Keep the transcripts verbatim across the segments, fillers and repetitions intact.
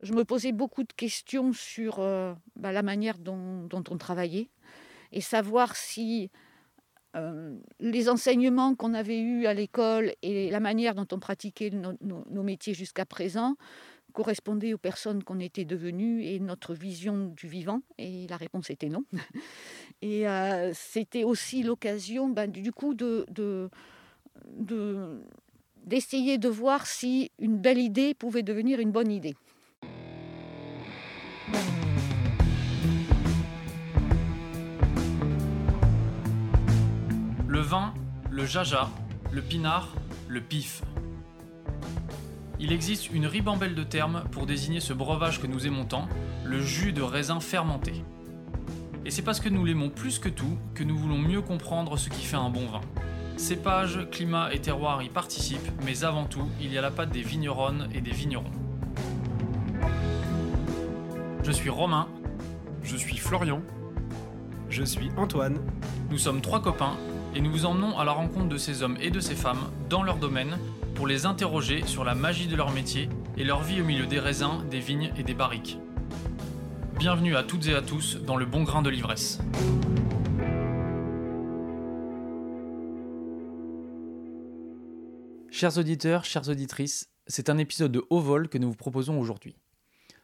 Je me posais beaucoup de questions sur euh, bah, la manière dont, dont on travaillait et savoir si euh, les enseignements qu'on avait eus à l'école et la manière dont on pratiquait no, no, nos métiers jusqu'à présent correspondaient aux personnes qu'on était devenues et notre vision du vivant. Et la réponse était non. Et euh, c'était aussi l'occasion bah, du coup de... de, de d'essayer de voir si une belle idée pouvait devenir une bonne idée. Le vin, le jaja, le pinard, le pif. Il existe une ribambelle de termes pour désigner ce breuvage que nous aimons tant, le jus de raisin fermenté. Et c'est parce que nous l'aimons plus que tout que nous voulons mieux comprendre ce qui fait un bon vin. Cépages, climat et terroir y participent, mais avant tout, il y a la patte des vigneronnes et des vignerons. Je suis Romain. Je suis Florian. Je suis Antoine. Nous sommes trois copains et nous vous emmenons à la rencontre de ces hommes et de ces femmes dans leur domaine pour les interroger sur la magie de leur métier et leur vie au milieu des raisins, des vignes et des barriques. Bienvenue à toutes et à tous dans le bon grain de l'ivresse. Chers auditeurs, chères auditrices, c'est un épisode de haut vol que nous vous proposons aujourd'hui.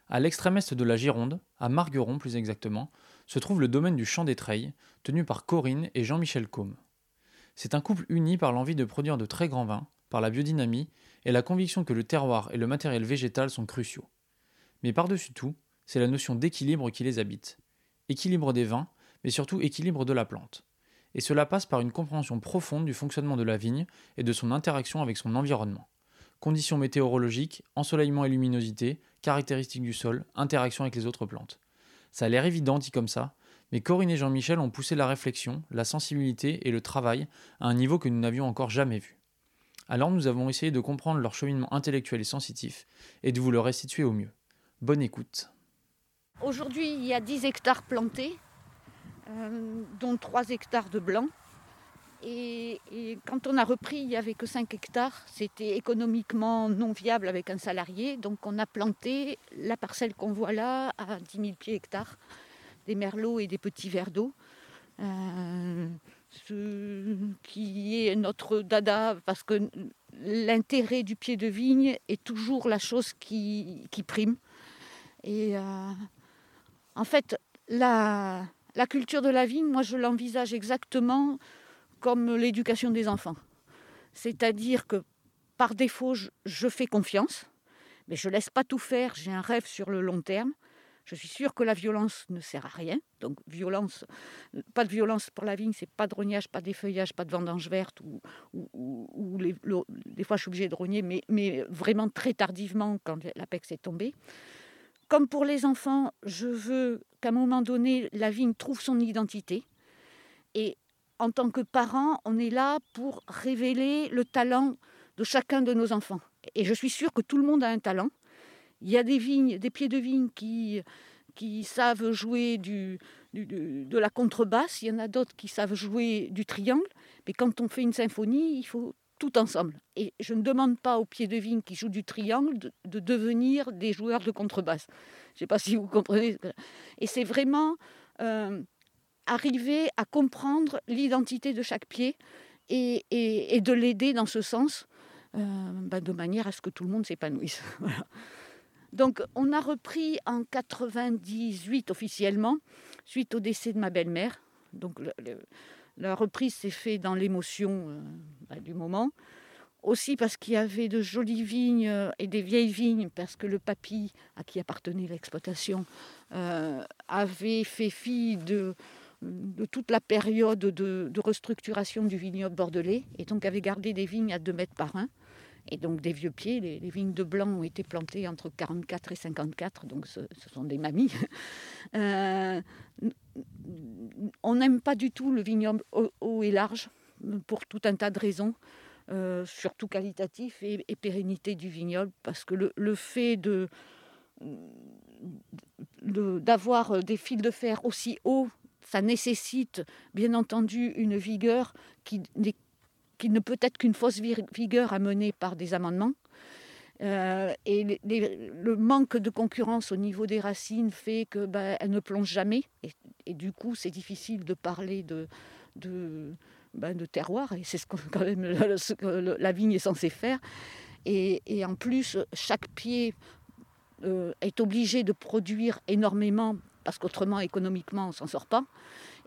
À l'extrême est de la Gironde, à Margueron plus exactement, se trouve le domaine du champ des treilles, tenu par Corinne et Jean-Michel Caume. C'est un couple uni par l'envie de produire de très grands vins, par la biodynamie et la conviction que le terroir et le matériel végétal sont cruciaux. Mais par-dessus tout, c'est la notion d'équilibre qui les habite. Équilibre des vins, mais surtout équilibre de la plante. Et cela passe par une compréhension profonde du fonctionnement de la vigne et de son interaction avec son environnement. Conditions météorologiques, ensoleillement et luminosité, caractéristiques du sol, interaction avec les autres plantes. Ça a l'air évident dit comme ça, mais Corinne et Jean-Michel ont poussé la réflexion, la sensibilité et le travail à un niveau que nous n'avions encore jamais vu. Alors nous avons essayé de comprendre leur cheminement intellectuel et sensitif et de vous le restituer au mieux. Bonne écoute. Aujourd'hui, il y a dix hectares plantés. Euh, dont trois hectares de blanc. Et, et quand on a repris, il n'y avait que cinq hectares. C'était économiquement non viable avec un salarié. Donc on a planté la parcelle qu'on voit là à dix mille pieds hectare, des merlots et des petits vers d'eau. Euh, ce qui est notre dada, parce que l'intérêt du pied de vigne est toujours la chose qui, qui prime. Et euh, en fait, la... La culture de la vigne, moi, je l'envisage exactement comme l'éducation des enfants. C'est-à-dire que, par défaut, je, je fais confiance, mais je ne laisse pas tout faire. J'ai un rêve sur le long terme. Je suis sûre que la violence ne sert à rien. Donc, violence, pas de violence pour la vigne, c'est pas de rognage, pas d'effeuillage, pas de vendange verte. Ou, ou, ou, ou les, le, des fois, je suis obligée de rogner, mais, mais vraiment très tardivement, quand l'apex est tombé. Comme pour les enfants, je veux qu'à un moment donné, la vigne trouve son identité. Et en tant que parents, on est là pour révéler le talent de chacun de nos enfants. Et je suis sûre que tout le monde a un talent. Il y a des vignes, des pieds de vigne qui, qui savent jouer du, du, de la contrebasse. Il y en a d'autres qui savent jouer du triangle. Mais quand on fait une symphonie, il faut... tout ensemble. Et je ne demande pas aux pieds de vigne qui jouent du triangle de, de devenir des joueurs de contrebasse. Je ne sais pas si vous comprenez. Et c'est vraiment euh, arriver à comprendre l'identité de chaque pied et, et, et de l'aider dans ce sens, euh, bah de manière à ce que tout le monde s'épanouisse. Voilà. Donc on a repris en quatre-vingt-dix-huit officiellement, suite au décès de ma belle-mère. Donc le, le, la reprise s'est faite dans l'émotion euh, bah, du moment. Aussi parce qu'il y avait de jolies vignes euh, et des vieilles vignes, parce que le papy, à qui appartenait l'exploitation, euh, avait fait fi de, de toute la période de, de restructuration du vignoble bordelais, et donc avait gardé des vignes à deux mètres par un. Et donc des vieux pieds, les, les vignes de blanc ont été plantées entre quarante-quatre et cinquante-quatre, donc ce, ce sont des mamies. Euh, on n'aime pas du tout le vignoble haut et large, pour tout un tas de raisons, euh, surtout qualitatif et, et pérennité du vignoble, parce que le, le fait de, de, d'avoir des fils de fer aussi hauts, ça nécessite bien entendu une vigueur qui n'est qui ne peut être qu'une fausse vigueur amenée par des amendements. Euh, et les, le manque de concurrence au niveau des racines fait que ben, elles ne plongent jamais. Et, et du coup, c'est difficile de parler de, de, ben, de terroir. Et c'est ce que, quand même, le, ce que le, la vigne est censée faire. Et, et en plus, chaque pied euh, est obligé de produire énormément parce qu'autrement, économiquement, on ne s'en sort pas.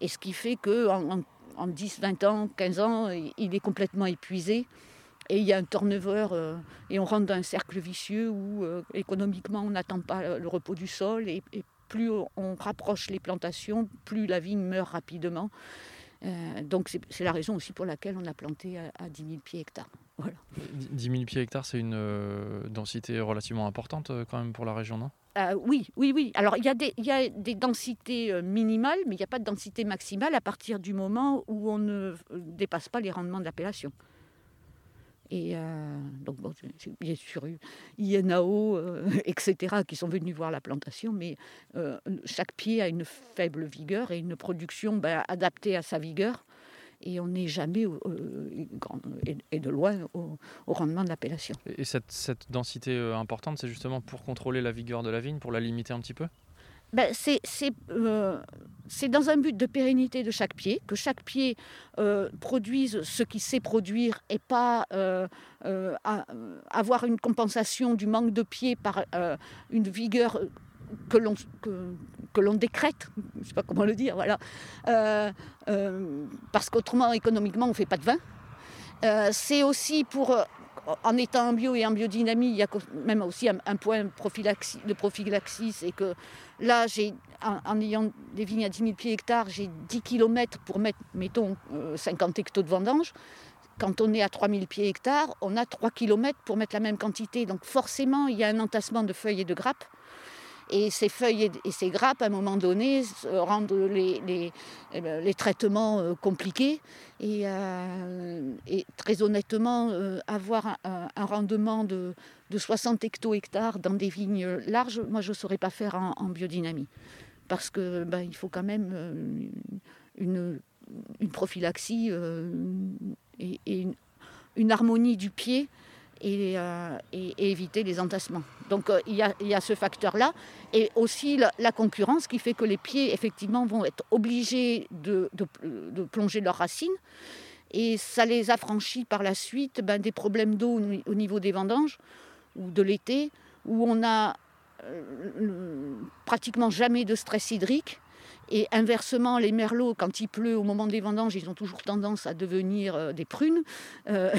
Et ce qui fait qu'en en, en dix, vingt ans, quinze ans, il est complètement épuisé. Et il y a un turnover euh, et on rentre dans un cercle vicieux où euh, économiquement on n'attend pas le repos du sol et, et plus on rapproche les plantations, plus la vigne meurt rapidement. Euh, donc c'est, c'est la raison aussi pour laquelle on a planté à, à dix mille pieds hectares. Voilà. dix mille pieds hectares, c'est une euh, densité relativement importante euh, quand même pour la région, non ? Euh, oui, oui, oui. Alors, il y a des, il y a des densités euh, minimales, mais il n'y a pas de densité maximale à partir du moment où on ne dépasse pas les rendements de l'appellation. Et euh, donc, bon, bien sûr, I N A O, euh, et cetera, qui sont venus voir la plantation, mais euh, chaque pied a une faible vigueur et une production ben, adaptée à sa vigueur. Et on n'est jamais, euh, et de loin, au, au rendement de l'appellation. Et cette, cette densité importante, c'est justement pour contrôler la vigueur de la vigne, pour la limiter un petit peu ? Ben, c'est, c'est, euh, c'est dans un but de pérennité de chaque pied, que chaque pied euh, produise ce qu'il sait produire et pas euh, euh, avoir une compensation du manque de pied par euh, une vigueur que l'on, que, que l'on décrète, je ne sais pas comment le dire, voilà. Euh, euh, parce qu'autrement, économiquement, on ne fait pas de vin. Euh, c'est aussi pour... Euh, en étant en bio et en biodynamie, il y a même aussi un, un point prophylaxie, de prophylaxie, c'est que là, j'ai, en, en ayant des vignes à dix mille pieds hectares, j'ai dix kilomètres pour mettre, mettons, cinquante hectos de vendanges. Quand on est à trois mille pieds hectares, on a trois kilomètres pour mettre la même quantité. Donc forcément, il y a un entassement de feuilles et de grappes. Et ces feuilles et ces grappes, à un moment donné, rendent les, les, les traitements compliqués. Et, euh, et très honnêtement, euh, avoir un, un rendement de, de soixante hectos hectares dans des vignes larges, moi, je ne saurais pas faire en, en biodynamie. Parce qu'il ben, faut quand même une, une prophylaxie euh, et, et une, une harmonie du pied. Et, euh, et, et éviter les entassements. Donc euh, il, y a, il y a ce facteur-là, et aussi la, la concurrence qui fait que les pieds, effectivement, vont être obligés de, de, de plonger leurs racines, et ça les affranchit par la suite ben, des problèmes d'eau au niveau des vendanges, ou de l'été, où on a euh, le, pratiquement jamais de stress hydrique. Et inversement, les merlots, quand il pleut au moment des vendanges, ils ont toujours tendance à devenir des prunes. Euh,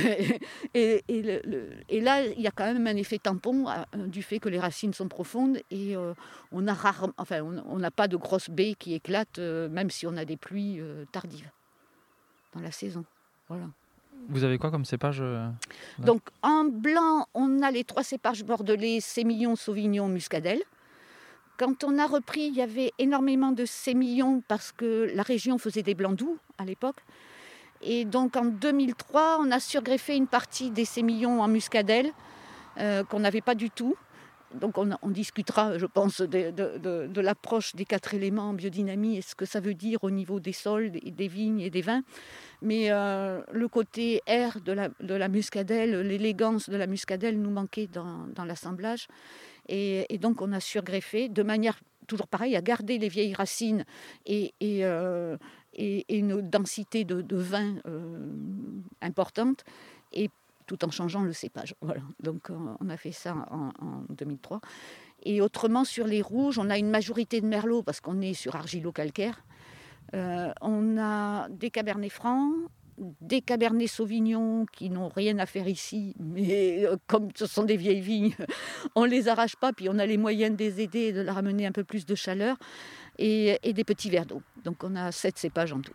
et, et, le, le, et là, il y a quand même un effet tampon à, du fait que les racines sont profondes et euh, on a rare, enfin, on, on n'a pas de grosses baies qui éclatent, euh, même si on a des pluies euh, tardives dans la saison. Voilà. Vous avez quoi comme cépage euh, Donc, en blanc, on a les trois cépages bordelais, sémillon, sauvignon, muscadelle. Quand on a repris, il y avait énormément de sémillons parce que la région faisait des blancs doux à l'époque. Et donc en deux mille trois, on a surgreffé une partie des sémillons en muscadelle euh, qu'on n'avait pas du tout. Donc on, on discutera, je pense, de, de, de, de l'approche des quatre éléments en biodynamie et ce que ça veut dire au niveau des sols, des, des vignes et des vins. Mais euh, le côté air de la, de la muscadelle, l'élégance de la muscadelle nous manquait dans, dans l'assemblage. Et, et donc, on a surgreffé de manière, toujours pareil, à garder les vieilles racines et, et, euh, et, et une densité de, de vin euh, importante, et tout en changeant le cépage. Voilà. Donc, on a fait ça en, en deux mille trois. Et autrement, sur les rouges, on a une majorité de merlot, parce qu'on est sur argilo-calcaire. Euh, on a des cabernets francs, des cabernets sauvignons qui n'ont rien à faire ici, mais comme ce sont des vieilles vignes, on ne les arrache pas, puis on a les moyens de les aider et de leur amener un peu plus de chaleur, et, et des petits verres d'eau. Donc on a sept cépages en tout.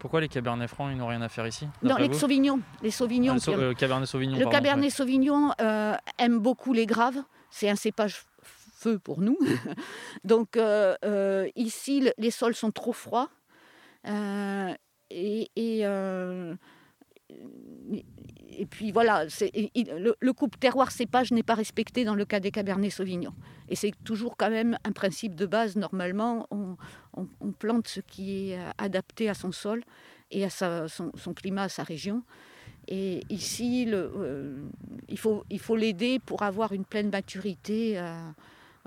Pourquoi les cabernets francs, ils n'ont rien à faire ici ? Non, les sauvignons. Les sauvignons ah, le, sau- euh, cabernet sauvignon, le pardon, cabernet ouais. sauvignon euh, aime beaucoup les graves, c'est un cépage feu pour nous. Donc euh, euh, ici, le, les sols sont trop froids, euh, Et, et, euh, et puis voilà, c'est, et, et, le, le couple terroir-cépage n'est pas respecté dans le cas des cabernets sauvignons. Et c'est toujours quand même un principe de base. Normalement, on, on, on plante ce qui est adapté à son sol et à sa, son, son climat, à sa région. Et ici, le, euh, il faut, il faut l'aider pour avoir une pleine maturité euh,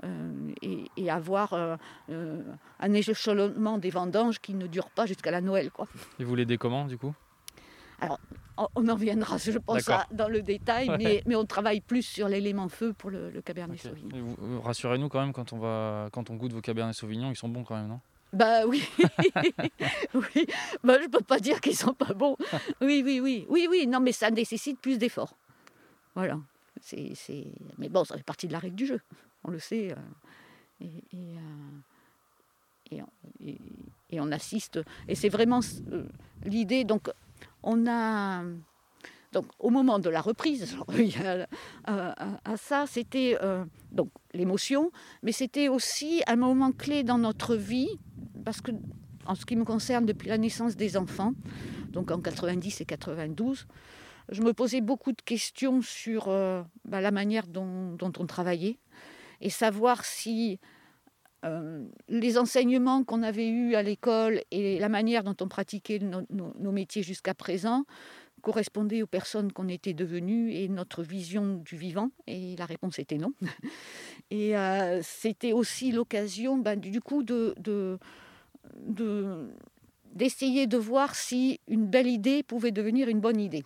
euh, et, et avoir euh, euh, un échelonnement des vendanges qui ne dure pas jusqu'à la Noël, quoi. Et vous l'aidez comment, du coup ? Alors, on en reviendra, je pense, à, dans le détail, ouais. mais, mais on travaille plus sur l'élément feu pour le, le Cabernet okay. Sauvignon. Vous, rassurez-nous quand même, quand on, va, quand on goûte vos Cabernets Sauvignon, ils sont bons quand même, non ? Bah oui, oui. Bah, je peux pas dire qu'ils sont pas bons. Oui, oui, oui, oui, oui. Non, mais ça nécessite plus d'efforts. Voilà. C'est, c'est. Mais bon, ça fait partie de la règle du jeu. On le sait. Et, et, et, et, et on assiste. Et c'est vraiment l'idée. Donc, on a. Donc, au moment de la reprise, genre, il y a, euh, à, à ça, c'était euh, donc l'émotion, mais c'était aussi un moment clé dans notre vie, parce que, en ce qui me concerne, depuis la naissance des enfants, donc en quatre-vingt-dix et quatre-vingt-douze, je me posais beaucoup de questions sur euh, bah, la manière dont, dont on travaillait, et savoir si euh, les enseignements qu'on avait eus à l'école et la manière dont on pratiquait nos, nos, nos métiers jusqu'à présent correspondait aux personnes qu'on était devenues et notre vision du vivant, et la réponse était non. Et euh, c'était aussi l'occasion, ben, du coup, de, de, de, d'essayer de voir si une belle idée pouvait devenir une bonne idée.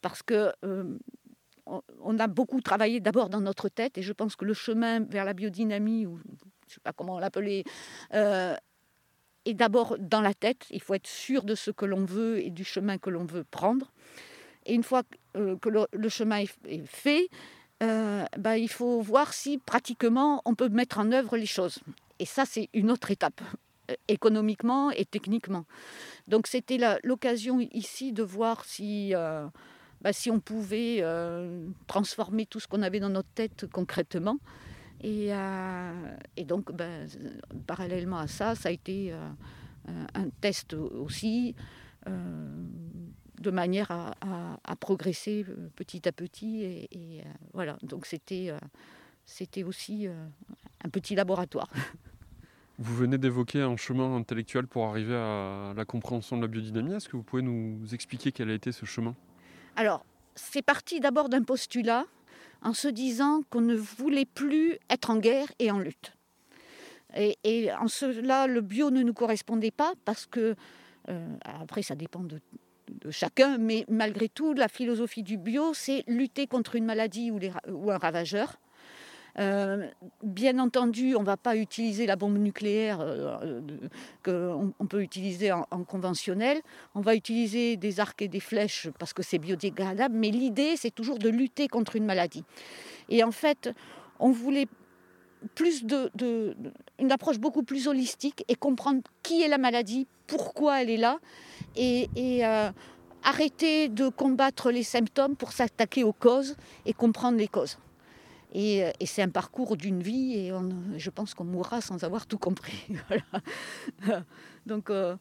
Parce que euh, on, on a beaucoup travaillé d'abord dans notre tête, et je pense que le chemin vers la biodynamie, ou je ne sais pas comment l'appeler, euh, et d'abord dans la tête, il faut être sûr de ce que l'on veut et du chemin que l'on veut prendre. Et une fois que le chemin est fait, euh, bah, il faut voir si pratiquement on peut mettre en œuvre les choses. Et ça, c'est une autre étape, économiquement et techniquement. Donc c'était la, l'occasion ici de voir si, euh, bah, si on pouvait euh, transformer tout ce qu'on avait dans notre tête concrètement. Et, euh, et donc, ben, parallèlement à ça, ça a été euh, un test aussi, euh, de manière à, à, à progresser petit à petit. Et, et euh, voilà, donc c'était, euh, c'était aussi euh, un petit laboratoire. Vous venez d'évoquer un chemin intellectuel pour arriver à la compréhension de la biodynamie. Est-ce que vous pouvez nous expliquer quel a été ce chemin ? Alors, c'est parti d'abord d'un postulat, en se disant qu'on ne voulait plus être en guerre et en lutte. Et, et en cela, le bio ne nous correspondait pas, parce que, euh, après ça dépend de, de chacun, mais malgré tout, la philosophie du bio, c'est lutter contre une maladie ou, les, ou un ravageur. Euh, bien entendu, on ne va pas utiliser la bombe nucléaire euh, qu'on on peut utiliser en, en conventionnel. On va utiliser des arcs et des flèches parce que c'est biodégradable. Mais l'idée, c'est toujours de lutter contre une maladie. Et en fait, on voulait plus de, de, une approche beaucoup plus holistique et comprendre qui est la maladie, pourquoi elle est là, et, et euh, arrêter de combattre les symptômes pour s'attaquer aux causes et comprendre les causes. Et, et c'est un parcours d'une vie, et on, je pense qu'on mourra sans avoir tout compris. Voilà. Donc, euh,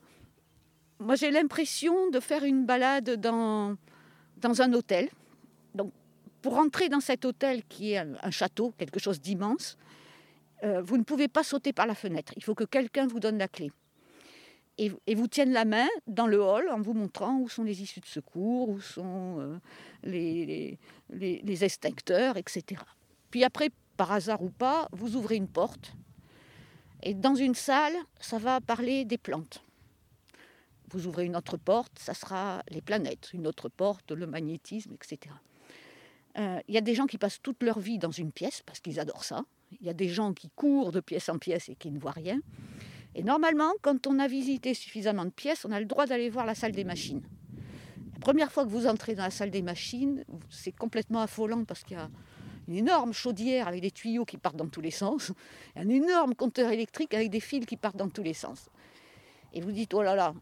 moi, j'ai l'impression de faire une balade dans, dans un hôtel. Donc, pour entrer dans cet hôtel qui est un, un château, quelque chose d'immense, euh, vous ne pouvez pas sauter par la fenêtre. Il faut que quelqu'un vous donne la clé. Et, et vous tienne la main dans le hall en vous montrant où sont les issues de secours, où sont euh, les, les, les, les extincteurs, et cetera. Puis après, par hasard ou pas, vous ouvrez une porte. Et dans une salle, ça va parler des plantes. Vous ouvrez une autre porte, ça sera les planètes. Une autre porte, le magnétisme, et cetera. Euh, y a des gens qui passent toute leur vie dans une pièce, parce qu'ils adorent ça. Il y a des gens qui courent de pièce en pièce et qui ne voient rien. Et normalement, quand on a visité suffisamment de pièces, on a le droit d'aller voir la salle des machines. La première fois que vous entrez dans la salle des machines, c'est complètement affolant, parce qu'il y a une énorme chaudière avec des tuyaux qui partent dans tous les sens, et un énorme compteur électrique avec des fils qui partent dans tous les sens. Et vous dites, oh là là.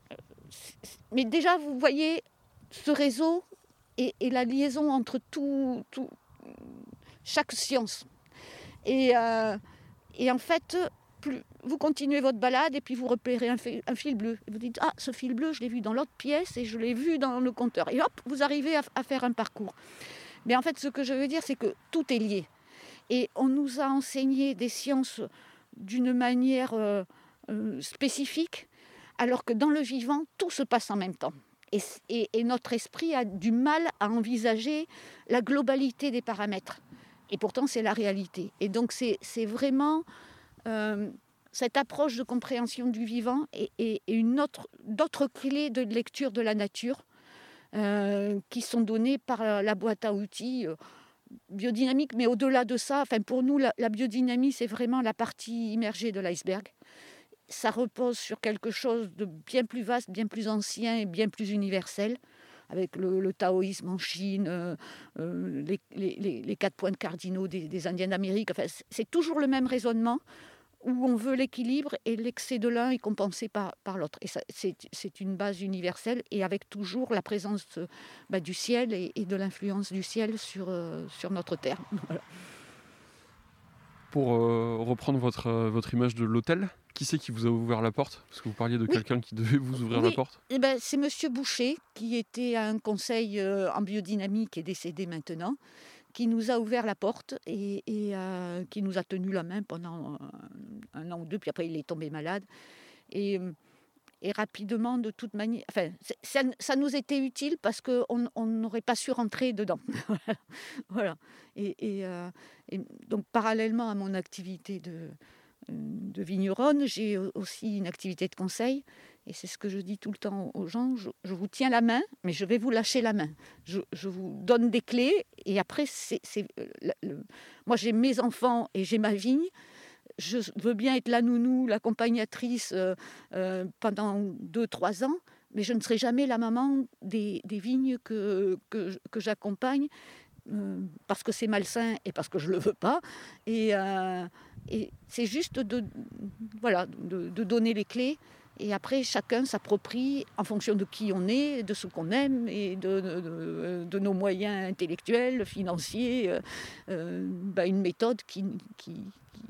Mais déjà, vous voyez ce réseau et, et la liaison entre tout, tout, chaque science. Et, euh, et en fait, plus, vous continuez votre balade et puis vous repérez un fil, un fil bleu. Et vous dites, ah, ce fil bleu, je l'ai vu dans l'autre pièce et je l'ai vu dans le compteur. Et hop, vous arrivez à, à faire un parcours. Mais en fait, ce que je veux dire, c'est que tout est lié. Et on nous a enseigné des sciences d'une manière euh, euh, spécifique, alors que dans le vivant, tout se passe en même temps. Et, et, et notre esprit a du mal à envisager la globalité des paramètres. Et pourtant, c'est la réalité. Et donc, c'est, c'est vraiment euh, cette approche de compréhension du vivant et, et, et une autre, d'autres clés de lecture de la nature euh, qui sont données par la boîte à outils euh, biodynamique. Mais au-delà de ça, enfin, pour nous, la, la biodynamie, c'est vraiment la partie immergée de l'iceberg. Ça repose sur quelque chose de bien plus vaste, bien plus ancien et bien plus universel, avec le, le taoïsme en Chine, euh, les, les, les quatre points cardinaux des, des Indiens d'Amérique. Enfin, c'est toujours le même raisonnement où on veut l'équilibre et l'excès de l'un est compensé par, par l'autre. Et ça, c'est, c'est une base universelle et avec toujours la présence bah, du ciel et, et de l'influence du ciel sur, euh, sur notre terre. Voilà. Pour euh, reprendre votre, euh, votre image de l'hôtel, qui c'est qui vous a ouvert la porte ? Parce que vous parliez de oui. quelqu'un qui devait vous ouvrir oui. la porte. Eh ben, c'est Monsieur Boucher, qui était à un conseil euh, en biodynamie, qui est décédé maintenant, qui nous a ouvert la porte et, et euh, qui nous a tenu la main pendant un, un an ou deux, puis après il est tombé malade. Et, et rapidement, de toute manière... Enfin, ça, ça nous était utile parce qu'on on n'aurait pas su rentrer dedans. Voilà. Et, et, euh, et donc, parallèlement à mon activité de, de vigneronne, j'ai aussi une activité de conseil. Et c'est ce que je dis tout le temps aux gens. Je, je vous tiens la main, mais je vais vous lâcher la main. Je, je vous donne des clés. Et après, c'est, c'est, le, le, moi, j'ai mes enfants et j'ai ma vigne. Je veux bien être la nounou, l'accompagnatrice euh, euh, pendant deux trois ans, mais je ne serai jamais la maman des, des vignes que, que, que j'accompagne euh, parce que c'est malsain et parce que je ne le veux pas. Et, euh, et c'est juste de, voilà, de, de donner les clés et après chacun s'approprie en fonction de qui on est, de ce qu'on aime et de, de, de, de nos moyens intellectuels, financiers, euh, euh, bah une méthode qui... qui, qui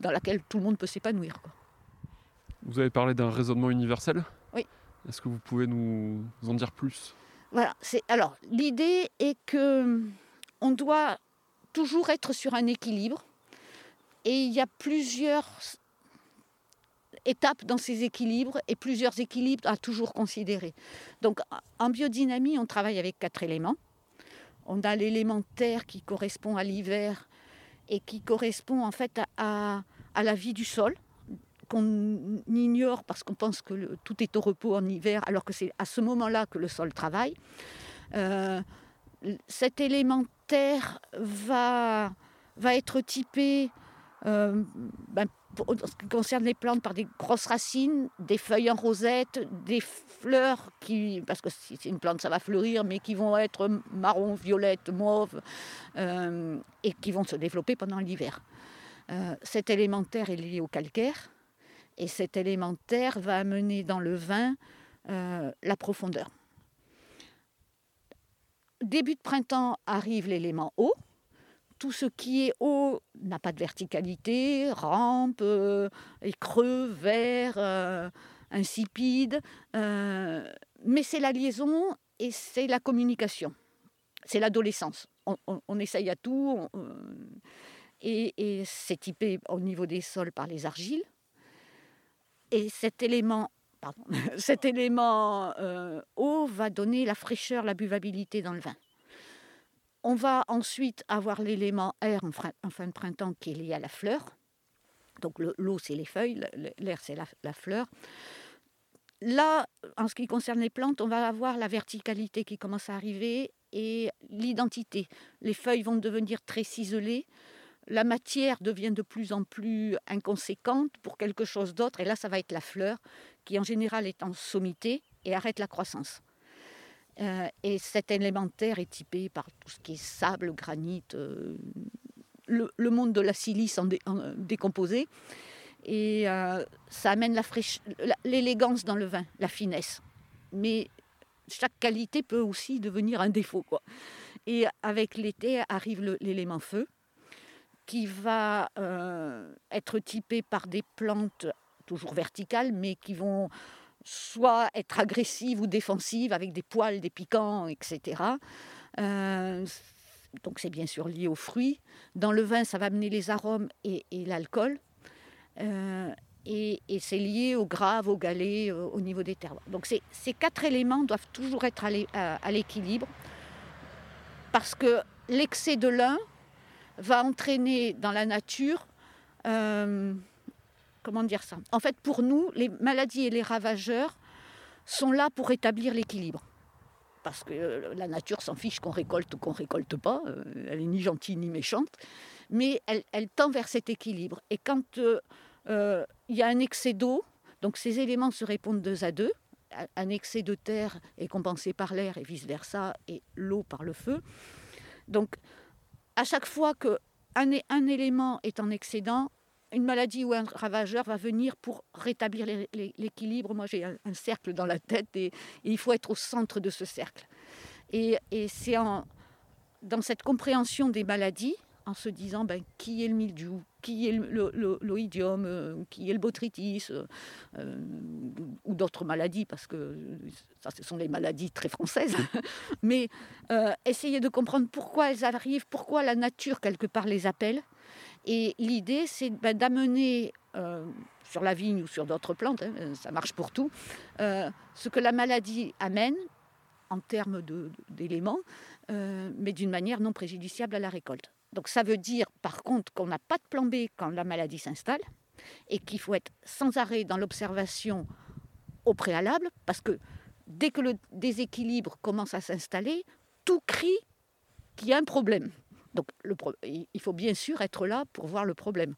dans laquelle tout le monde peut s'épanouir. Quoi. Vous avez parlé d'un raisonnement universel ? Oui. Est-ce que vous pouvez nous en dire plus ? Voilà. C'est, alors, l'idée est qu'on doit toujours être sur un équilibre. Et il y a plusieurs étapes dans ces équilibres et plusieurs équilibres à toujours considérer. Donc, en biodynamie, on travaille avec quatre éléments. On a l'élément terre qui correspond à l'hiver et qui correspond en fait à, à, à la vie du sol, qu'on ignore parce qu'on pense que le, tout est au repos en hiver, alors que c'est à ce moment-là que le sol travaille. Euh, cet élément terre va, va être typé, euh, ben, pour, en ce qui concerne les plantes, par des grosses racines, des feuilles en rosette, des fleurs, qui, parce que si c'est une plante, ça va fleurir, mais qui vont être marron, violette, mauve, euh, et qui vont se développer pendant l'hiver. Euh, cet élémentaire est lié au calcaire, et cet élémentaire va amener dans le vin euh, la profondeur. Début de printemps arrive l'élément eau. Tout ce qui est haut n'a pas de verticalité, rampe, euh, et creux, vert, euh, insipide. Euh, mais c'est la liaison et c'est la communication. C'est l'adolescence. On, on, on essaye à tout. On, et, et c'est typé au niveau des sols par les argiles. Et cet élément, pardon, cet élément euh, eau va donner la fraîcheur, la buvabilité dans le vin. On va ensuite avoir l'élément air en fin de printemps qui est lié à la fleur. Donc le, l'eau, c'est les feuilles, l'air, c'est la, la fleur. Là, en ce qui concerne les plantes, on va avoir la verticalité qui commence à arriver et l'identité. Les feuilles vont devenir très ciselées. La matière devient de plus en plus inconséquente pour quelque chose d'autre. Et là, ça va être la fleur qui, en général, est en sommité et arrête la croissance. Euh, et cet élémentaire est typé par tout ce qui est sable, granit, euh, le, le monde de la silice en, dé, en décomposé. Et euh, ça amène la fraîche, la, l'élégance dans le vin, la finesse. Mais chaque qualité peut aussi devenir un défaut, quoi. Et avec l'été arrive le, l'élément feu, qui va euh, être typé par des plantes toujours verticales, mais qui vont... soit être agressive ou défensive avec des poils, des piquants, et cetera. Euh, donc c'est bien sûr lié aux fruits. Dans le vin, ça va amener les arômes et, et l'alcool. Euh, et, et c'est lié au grave, au galet, euh, au niveau des terres. Donc c'est, ces quatre éléments doivent toujours être à l'équilibre, parce que l'excès de l'un va entraîner dans la nature, euh, comment dire ça ? En fait, pour nous, les maladies et les ravageurs sont là pour établir l'équilibre. Parce que la nature s'en fiche qu'on récolte ou qu'on ne récolte pas, elle n'est ni gentille ni méchante, mais elle, elle tend vers cet équilibre. Et quand il euh, euh, y a un excès d'eau, donc ces éléments se répondent deux à deux, un excès de terre est compensé par l'air et vice-versa, et l'eau par le feu. Donc à chaque fois qu'un un élément est en excédent, une maladie ou un ravageur va venir pour rétablir les, les, l'équilibre. Moi, j'ai un, un cercle dans la tête et, et il faut être au centre de ce cercle. Et, et c'est en, dans cette compréhension des maladies, en se disant ben, qui est le mildiou, qui est le, le, le, l'oïdium, euh, qui est le botrytis, euh, euh, ou d'autres maladies, parce que ça, ce sont les maladies très françaises. Mais euh, essayer de comprendre pourquoi elles arrivent, pourquoi la nature, quelque part, les appelle. Et l'idée, c'est ben, d'amener euh, sur la vigne ou sur d'autres plantes, hein, ça marche pour tout, euh, ce que la maladie amène en termes de, d'éléments, euh, mais d'une manière non préjudiciable à la récolte. Donc ça veut dire, par contre, qu'on n'a pas de plan B quand la maladie s'installe et qu'il faut être sans arrêt dans l'observation au préalable, parce que dès que le déséquilibre commence à s'installer, tout crie qu'il y a un problème. Donc, le pro- il faut bien sûr être là pour voir le problème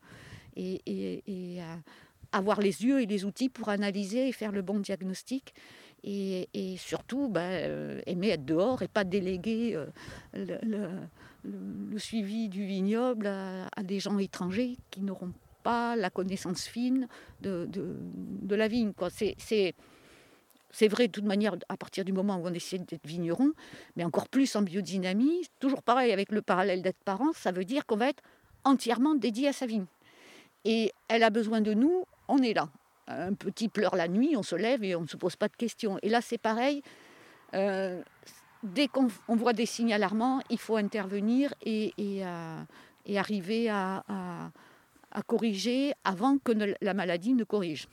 et, et, et euh, avoir les yeux et les outils pour analyser et faire le bon diagnostic. Et, et surtout, ben, euh, aimer être dehors et pas déléguer euh, le, le, le, le suivi du vignoble à, à des gens étrangers qui n'auront pas la connaissance fine de, de, de la vigne, quoi. C'est, c'est, C'est vrai, de toute manière, à partir du moment où on essaie d'être vigneron, mais encore plus en biodynamie, toujours pareil avec le parallèle d'être parent, ça veut dire qu'on va être entièrement dédié à sa vigne. Et elle a besoin de nous, on est là. Un petit pleure la nuit, on se lève et on ne se pose pas de questions. Et là, c'est pareil, euh, dès qu'on on voit des signes alarmants, il faut intervenir et, et, euh, et arriver à, à, à corriger avant que ne, la maladie ne corrige.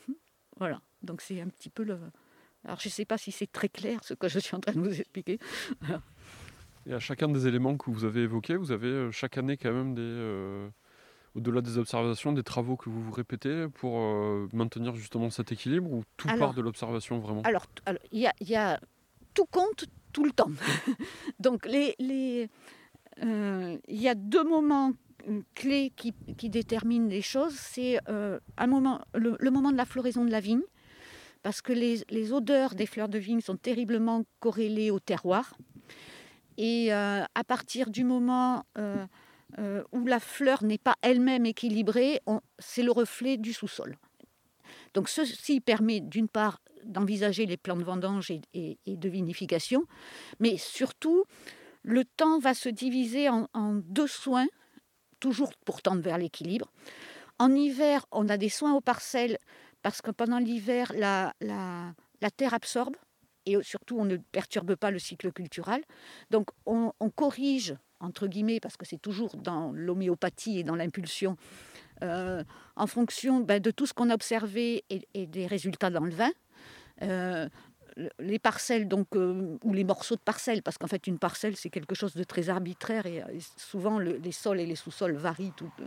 Voilà, donc c'est un petit peu le... Alors, je ne sais pas si c'est très clair ce que je suis en train de vous expliquer. Et à chacun des éléments que vous avez évoqués, vous avez chaque année quand même, des, euh, au-delà des observations, des travaux que vous vous répétez pour euh, maintenir justement cet équilibre, ou tout alors, part de l'observation vraiment ? Alors, il y a, y a tout compte tout le temps. Donc, les, les, euh, y a deux moments clés qui, qui déterminent les choses. C'est euh, un moment, le, le moment de la floraison de la vigne, parce que les, les odeurs des fleurs de vigne sont terriblement corrélées au terroir. Et euh, à partir du moment euh, euh, où la fleur n'est pas elle-même équilibrée, on, c'est le reflet du sous-sol. Donc ceci permet d'une part d'envisager les plans de vendange et, et, et de vinification, mais surtout le temps va se diviser en, en deux soins, toujours pour tendre vers l'équilibre. En hiver, on a des soins aux parcelles, parce que pendant l'hiver, la, la, la terre absorbe et surtout, on ne perturbe pas le cycle cultural. Donc, on, on corrige, entre guillemets, parce que c'est toujours dans l'homéopathie et dans l'impulsion, euh, en fonction ben, de tout ce qu'on a observé et, et des résultats dans le vin. Euh, les parcelles, donc, euh, ou les morceaux de parcelles, parce qu'en fait, une parcelle, c'est quelque chose de très arbitraire et, et souvent, le, les sols et les sous-sols varient tout euh,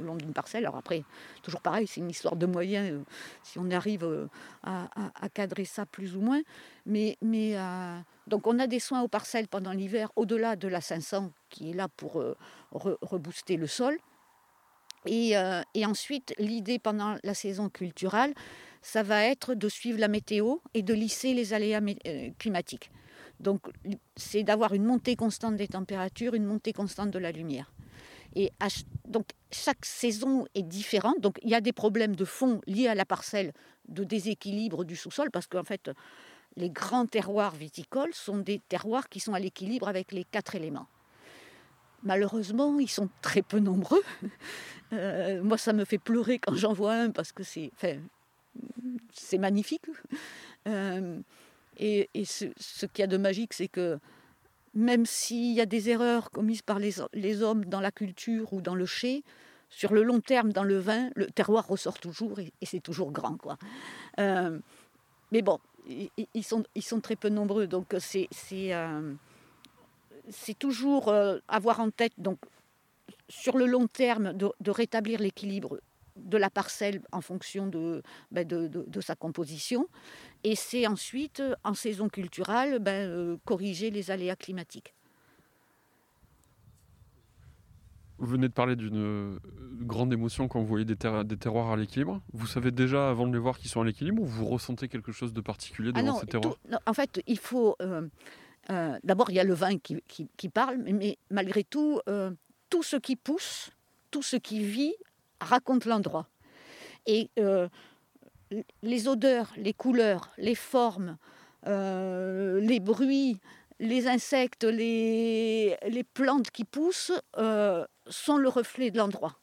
au long d'une parcelle. Alors après, toujours pareil, c'est une histoire de moyens, euh, si on arrive euh, à, à, à cadrer ça plus ou moins. Mais, mais euh, donc, on a des soins aux parcelles pendant l'hiver, au-delà de la cinq cents qui est là pour euh, re, rebooster le sol. Et, euh, et ensuite, l'idée pendant la saison culturale, ça va être de suivre la météo et de lisser les aléas climatiques. Donc, c'est d'avoir une montée constante des températures, une montée constante de la lumière. Et à, donc, chaque saison est différente. Donc, il y a des problèmes de fond liés à la parcelle, de déséquilibre du sous-sol, parce qu'en fait, les grands terroirs viticoles sont des terroirs qui sont à l'équilibre avec les quatre éléments. Malheureusement, ils sont très peu nombreux. Euh, moi, ça me fait pleurer quand j'en vois un, parce que c'est, enfin, c'est magnifique. Euh, et et ce, ce qu'il y a de magique, c'est que même s'il y a des erreurs commises par les, les hommes dans la culture ou dans le chai, sur le long terme, dans le vin, le terroir ressort toujours et, et c'est toujours grand, quoi. Euh, mais bon, ils, ils, sont, ils sont très peu nombreux, donc c'est, c'est, euh, c'est toujours euh, avoir en tête, donc, sur le long terme, de, de rétablir l'équilibre de la parcelle en fonction de, ben de, de, de sa composition. Et c'est ensuite, en saison culturale, ben, euh, corriger les aléas climatiques. Vous venez de parler d'une grande émotion quand vous voyez des, ter- des terroirs à l'équilibre. Vous savez déjà, avant de les voir, qu'ils sont à l'équilibre, ou vous ressentez quelque chose de particulier devant ah non, ces terroirs tout, non, en fait, il faut... Euh, euh, d'abord, il y a le vin qui, qui, qui parle, mais, mais malgré tout, euh, tout ce qui pousse, tout ce qui vit, raconte l'endroit. Et euh, les odeurs, les couleurs, les formes, euh, les bruits, les insectes, les, les plantes qui poussent euh, sont le reflet de l'endroit.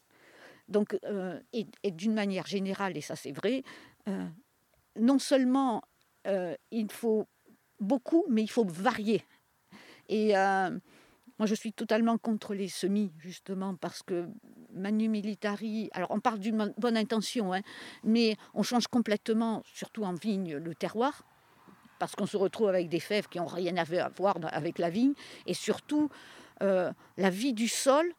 Donc, euh, et, et d'une manière générale, et ça c'est vrai, euh, non seulement euh, il faut beaucoup, mais il faut varier. Et euh, moi je suis totalement contre les semis, justement, parce que Manu Militari, alors on part d'une bonne intention, hein, mais on change complètement, surtout en vigne, le terroir, parce qu'on se retrouve avec des fèves qui n'ont rien à voir avec la vigne, et surtout, euh, la vie du sol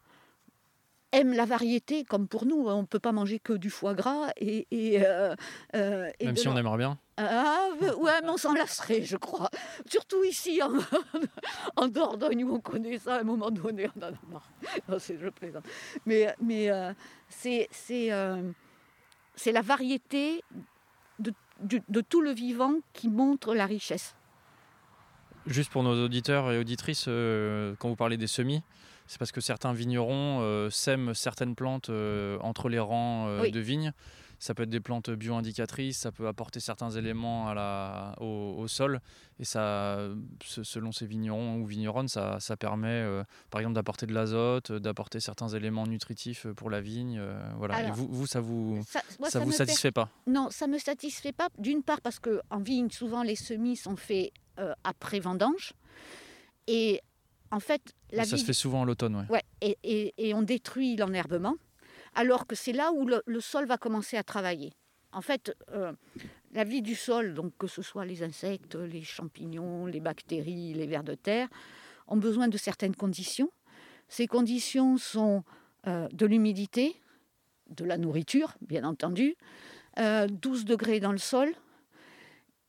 aime la variété, comme pour nous, on ne peut pas manger que du foie gras. Et, et, euh, euh, et Même si l'or... on aimerait bien. Ah, ouais, mais on s'en lasserait, je crois. Surtout ici, en, en Dordogne, où on connaît ça, à un moment donné, on en a marre. Non, c'est, je plaisante. Mais, mais euh, c'est, c'est, euh, c'est la variété de, de, de tout le vivant qui montre la richesse. Juste pour nos auditeurs et auditrices, euh, quand vous parlez des semis, c'est parce que certains vignerons euh, sèment certaines plantes euh, entre les rangs euh, oui. de vignes. Ça peut être des plantes bio-indicatrices, ça peut apporter certains éléments à la, au, au sol. Et ça, selon ces vignerons ou vigneronnes, ça, ça permet, euh, par exemple, d'apporter de l'azote, d'apporter certains éléments nutritifs pour la vigne. Euh, voilà. Alors, et vous, vous, ça vous, ça, moi, ça ça vous satisfait per... pas ? Non, ça me satisfait pas. D'une part, parce qu'en vigne, souvent, les semis sont faits euh, après vendange. Et... En fait, la ça vie... se fait souvent à l'automne, ouais. Ouais, et, et, et on détruit l'enherbement, alors que c'est là où le, le sol va commencer à travailler. En fait, euh, la vie du sol, donc que ce soit les insectes, les champignons, les bactéries, les vers de terre, ont besoin de certaines conditions. Ces conditions sont euh, de l'humidité, de la nourriture, bien entendu, euh, douze degrés dans le sol,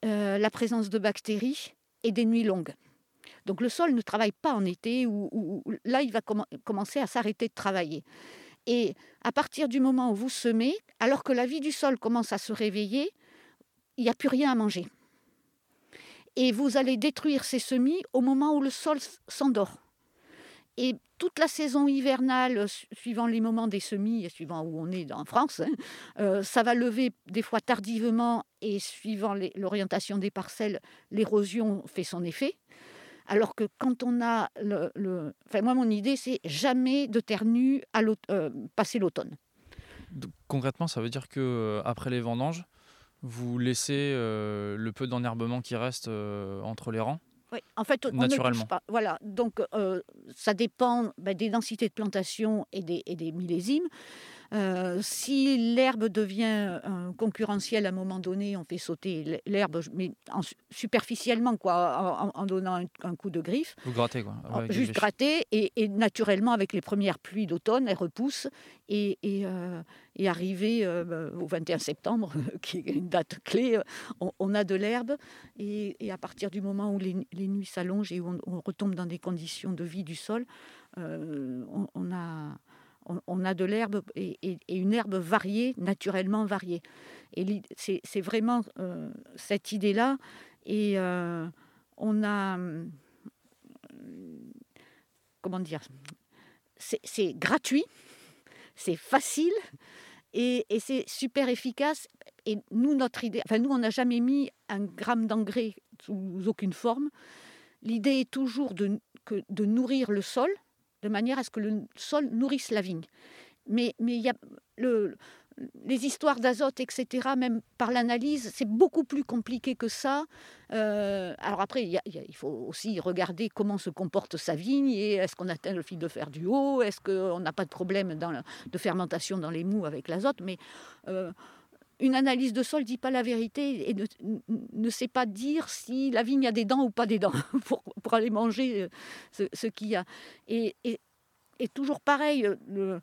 euh, la présence de bactéries et des nuits longues. Donc le sol ne travaille pas en été, où, où, où là il va com- commencer à s'arrêter de travailler. Et à partir du moment où vous semez, alors que la vie du sol commence à se réveiller, il n'y a plus rien à manger. Et vous allez détruire ces semis au moment où le sol s- s'endort. Et toute la saison hivernale, suivant les moments des semis et suivant où on est en France, hein, euh, ça va lever des fois tardivement et suivant les, l'orientation des parcelles, l'érosion fait son effet. Alors que quand on a le, le... Enfin, moi, mon idée, c'est jamais de terre nue à l'aut... euh, passer l'automne. Donc, concrètement, ça veut dire qu'après euh, les vendanges, vous laissez euh, le peu d'enherbement qui reste euh, entre les rangs. Oui, en fait, on naturellement. Ne touche pas. Voilà. Donc, euh, ça dépend ben, des densités de plantation et des, et des millésimes. Euh, si l'herbe devient euh, concurrentielle à un moment donné, on fait sauter l'herbe, mais en, superficiellement, quoi, en, en donnant un, un coup de griffe. Vous grattez, quoi. Ouais, juste gratter, et, et naturellement, avec les premières pluies d'automne, elle repousse, et, et, euh, et arrivé euh, au vingt et un septembre, qui est une date clé, on, on a de l'herbe, et, et à partir du moment où les, les nuits s'allongent et où on, on retombe dans des conditions de vie du sol, euh, on, on a... On a de l'herbe et, et, et une herbe variée, naturellement variée. Et c'est, c'est vraiment euh, cette idée-là. Et euh, on a... Euh, comment dire c'est, c'est gratuit, c'est facile et, et c'est super efficace. Et nous, notre idée... Enfin, nous, on n'a jamais mis un gramme d'engrais sous aucune forme. L'idée est toujours de, que, de nourrir le sol, de manière à ce que le sol nourrisse la vigne. Mais, mais y a le, les histoires d'azote, et cetera, même par l'analyse, c'est beaucoup plus compliqué que ça. Euh, alors après, il, y a, il faut aussi regarder comment se comporte sa vigne, et est-ce qu'on atteint le fil de fer du haut, est-ce qu'on n'a pas de problème dans la, de fermentation dans les mous avec l'azote, mais euh, une analyse de sol ne dit pas la vérité et ne, ne sait pas dire si la vigne a des dents ou pas des dents pour, pour aller manger ce, ce qu'il y a. Et, et, et toujours pareil... le,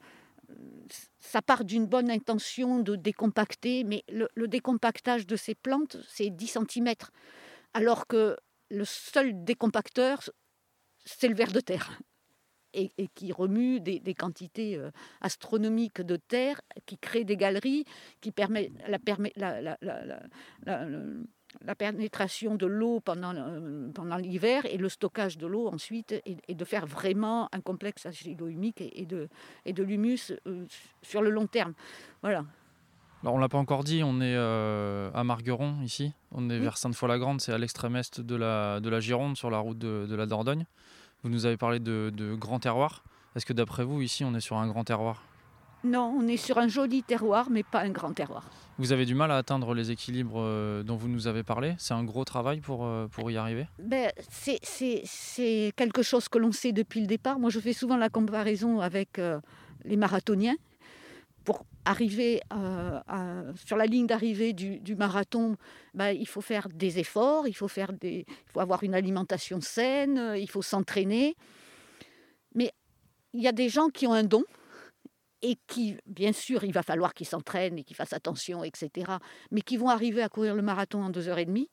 ça part d'une bonne intention de décompacter, mais le, le décompactage de ces plantes, c'est dix centimètres, alors que le seul décompacteur, c'est le ver de terre, et, et qui remue des, des quantités astronomiques de terre, qui crée des galeries, qui permet la... la, la, la, la, la, la la pénétration de l'eau pendant, euh, pendant l'hiver et le stockage de l'eau ensuite, et, et de faire vraiment un complexe argilo-humique et, et de, et de l'humus euh, sur le long terme. Voilà. Alors on ne l'a pas encore dit, on est euh, à Margueron ici, on est oui. vers Sainte-Foy-la-Grande, c'est à l'extrême est de la, de la Gironde, sur la route de, de la Dordogne. Vous nous avez parlé de, de grands terroirs. Est-ce que d'après vous, ici, on est sur un grand terroir ? Non, on est sur un joli terroir, mais pas un grand terroir. Vous avez du mal à atteindre les équilibres dont vous nous avez parlé ? C'est un gros travail pour, pour y arriver ? ben, c'est, c'est, c'est quelque chose que l'on sait depuis le départ. Moi, je fais souvent la comparaison avec euh, les marathoniens. Pour arriver euh, à, sur la ligne d'arrivée du, du marathon, ben, il faut faire des efforts, il faut, faire des, il faut avoir une alimentation saine, il faut s'entraîner. Mais il y a des gens qui ont un don, et qui, bien sûr, il va falloir qu'ils s'entraînent et qu'ils fassent attention, et cetera, mais qui vont arriver à courir le marathon en deux heures et demie.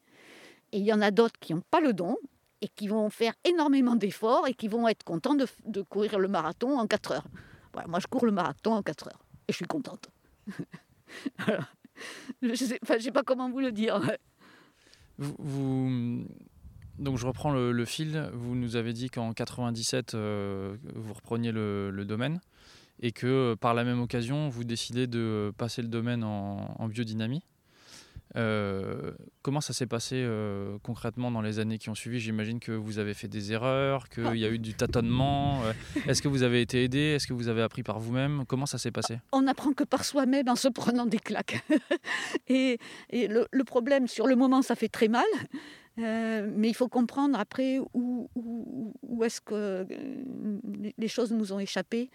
Et il y en a d'autres qui n'ont pas le don et qui vont faire énormément d'efforts et qui vont être contents de, de courir le marathon en quatre heures. Voilà, moi, je cours le marathon en quatre heures et je suis contente. Alors, je ne sais, enfin, je sais pas comment vous le dire. Vous... vous... Donc je reprends le, le fil. Vous nous avez dit qu'en quatre-vingt-dix-sept, euh, vous repreniez le, le domaine et que par la même occasion, vous décidez de passer le domaine en, en biodynamie. Euh, comment ça s'est passé euh, concrètement dans les années qui ont suivi ? J'imagine que vous avez fait des erreurs, qu'il y a eu du tâtonnement. Est-ce que vous avez été aidé ? Est-ce que vous avez appris par vous-même ? Comment ça s'est passé ? On n'apprend que par soi-même en se prenant des claques. et et le, le problème, sur le moment, ça fait très mal. Euh, mais il faut comprendre après où, où, où est-ce que les choses nous ont échappé.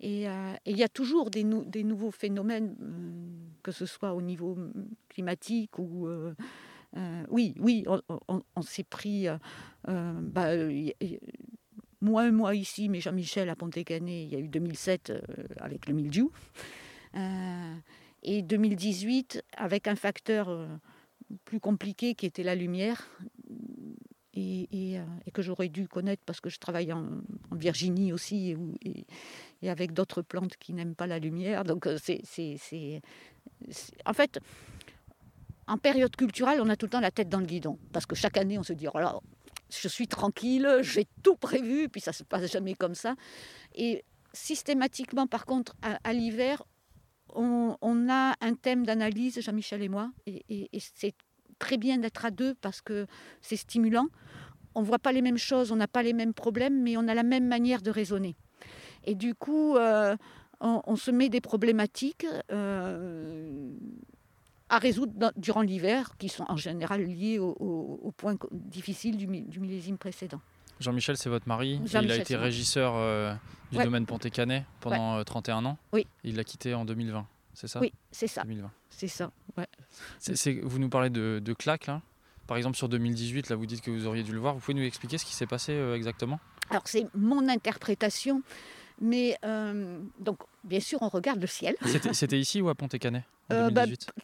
Et, euh, et il y a toujours des, nou- des nouveaux phénomènes, euh, que ce soit au niveau climatique ou... Euh, euh, oui, oui, on, on, on s'est pris... Euh, euh, bah, y, y, moi, moi ici, mais Jean-Michel à Pontet-Canet, il y a eu deux mille sept euh, avec le mildiou. Euh, et deux mille dix-huit, avec un facteur... Euh, plus compliqué qui était la lumière et, et, et que j'aurais dû connaître parce que je travaille en, en Virginie aussi et, et, et avec d'autres plantes qui n'aiment pas la lumière. Donc c'est, c'est, c'est, c'est... En fait, en période culturelle, on a tout le temps la tête dans le guidon parce que chaque année, on se dit « oh là, je suis tranquille, j'ai tout prévu » puis ça ne se passe jamais comme ça. Et systématiquement, par contre, à, à l'hiver, On, on a un thème d'analyse, Jean-Michel et moi, et, et, et c'est très bien d'être à deux parce que c'est stimulant. On ne voit pas les mêmes choses, on n'a pas les mêmes problèmes, mais on a la même manière de raisonner. Et du coup, euh, on, on se met des problématiques euh, à résoudre dans, durant l'hiver, qui sont en général liées au, au, au point difficile du, du millésime précédent. Jean-Michel, c'est votre mari. Il a été régisseur euh, du ouais. domaine Pontet-Canet pendant ouais. trente et un ans. Oui. Il l'a quitté en deux mille vingt, c'est ça ? Oui, c'est ça. deux mille vingt. C'est ça, ouais. C'est, c'est, vous nous parlez de, de claques, là. Par exemple, sur deux mille dix-huit, là, vous dites que vous auriez dû le voir. Vous pouvez nous expliquer ce qui s'est passé euh, exactement ? Alors, c'est mon interprétation, mais... Euh, donc, bien sûr, on regarde le ciel. C'était, c'était ici ou à Pontet-Canet, en euh, deux mille dix-huit ? bah,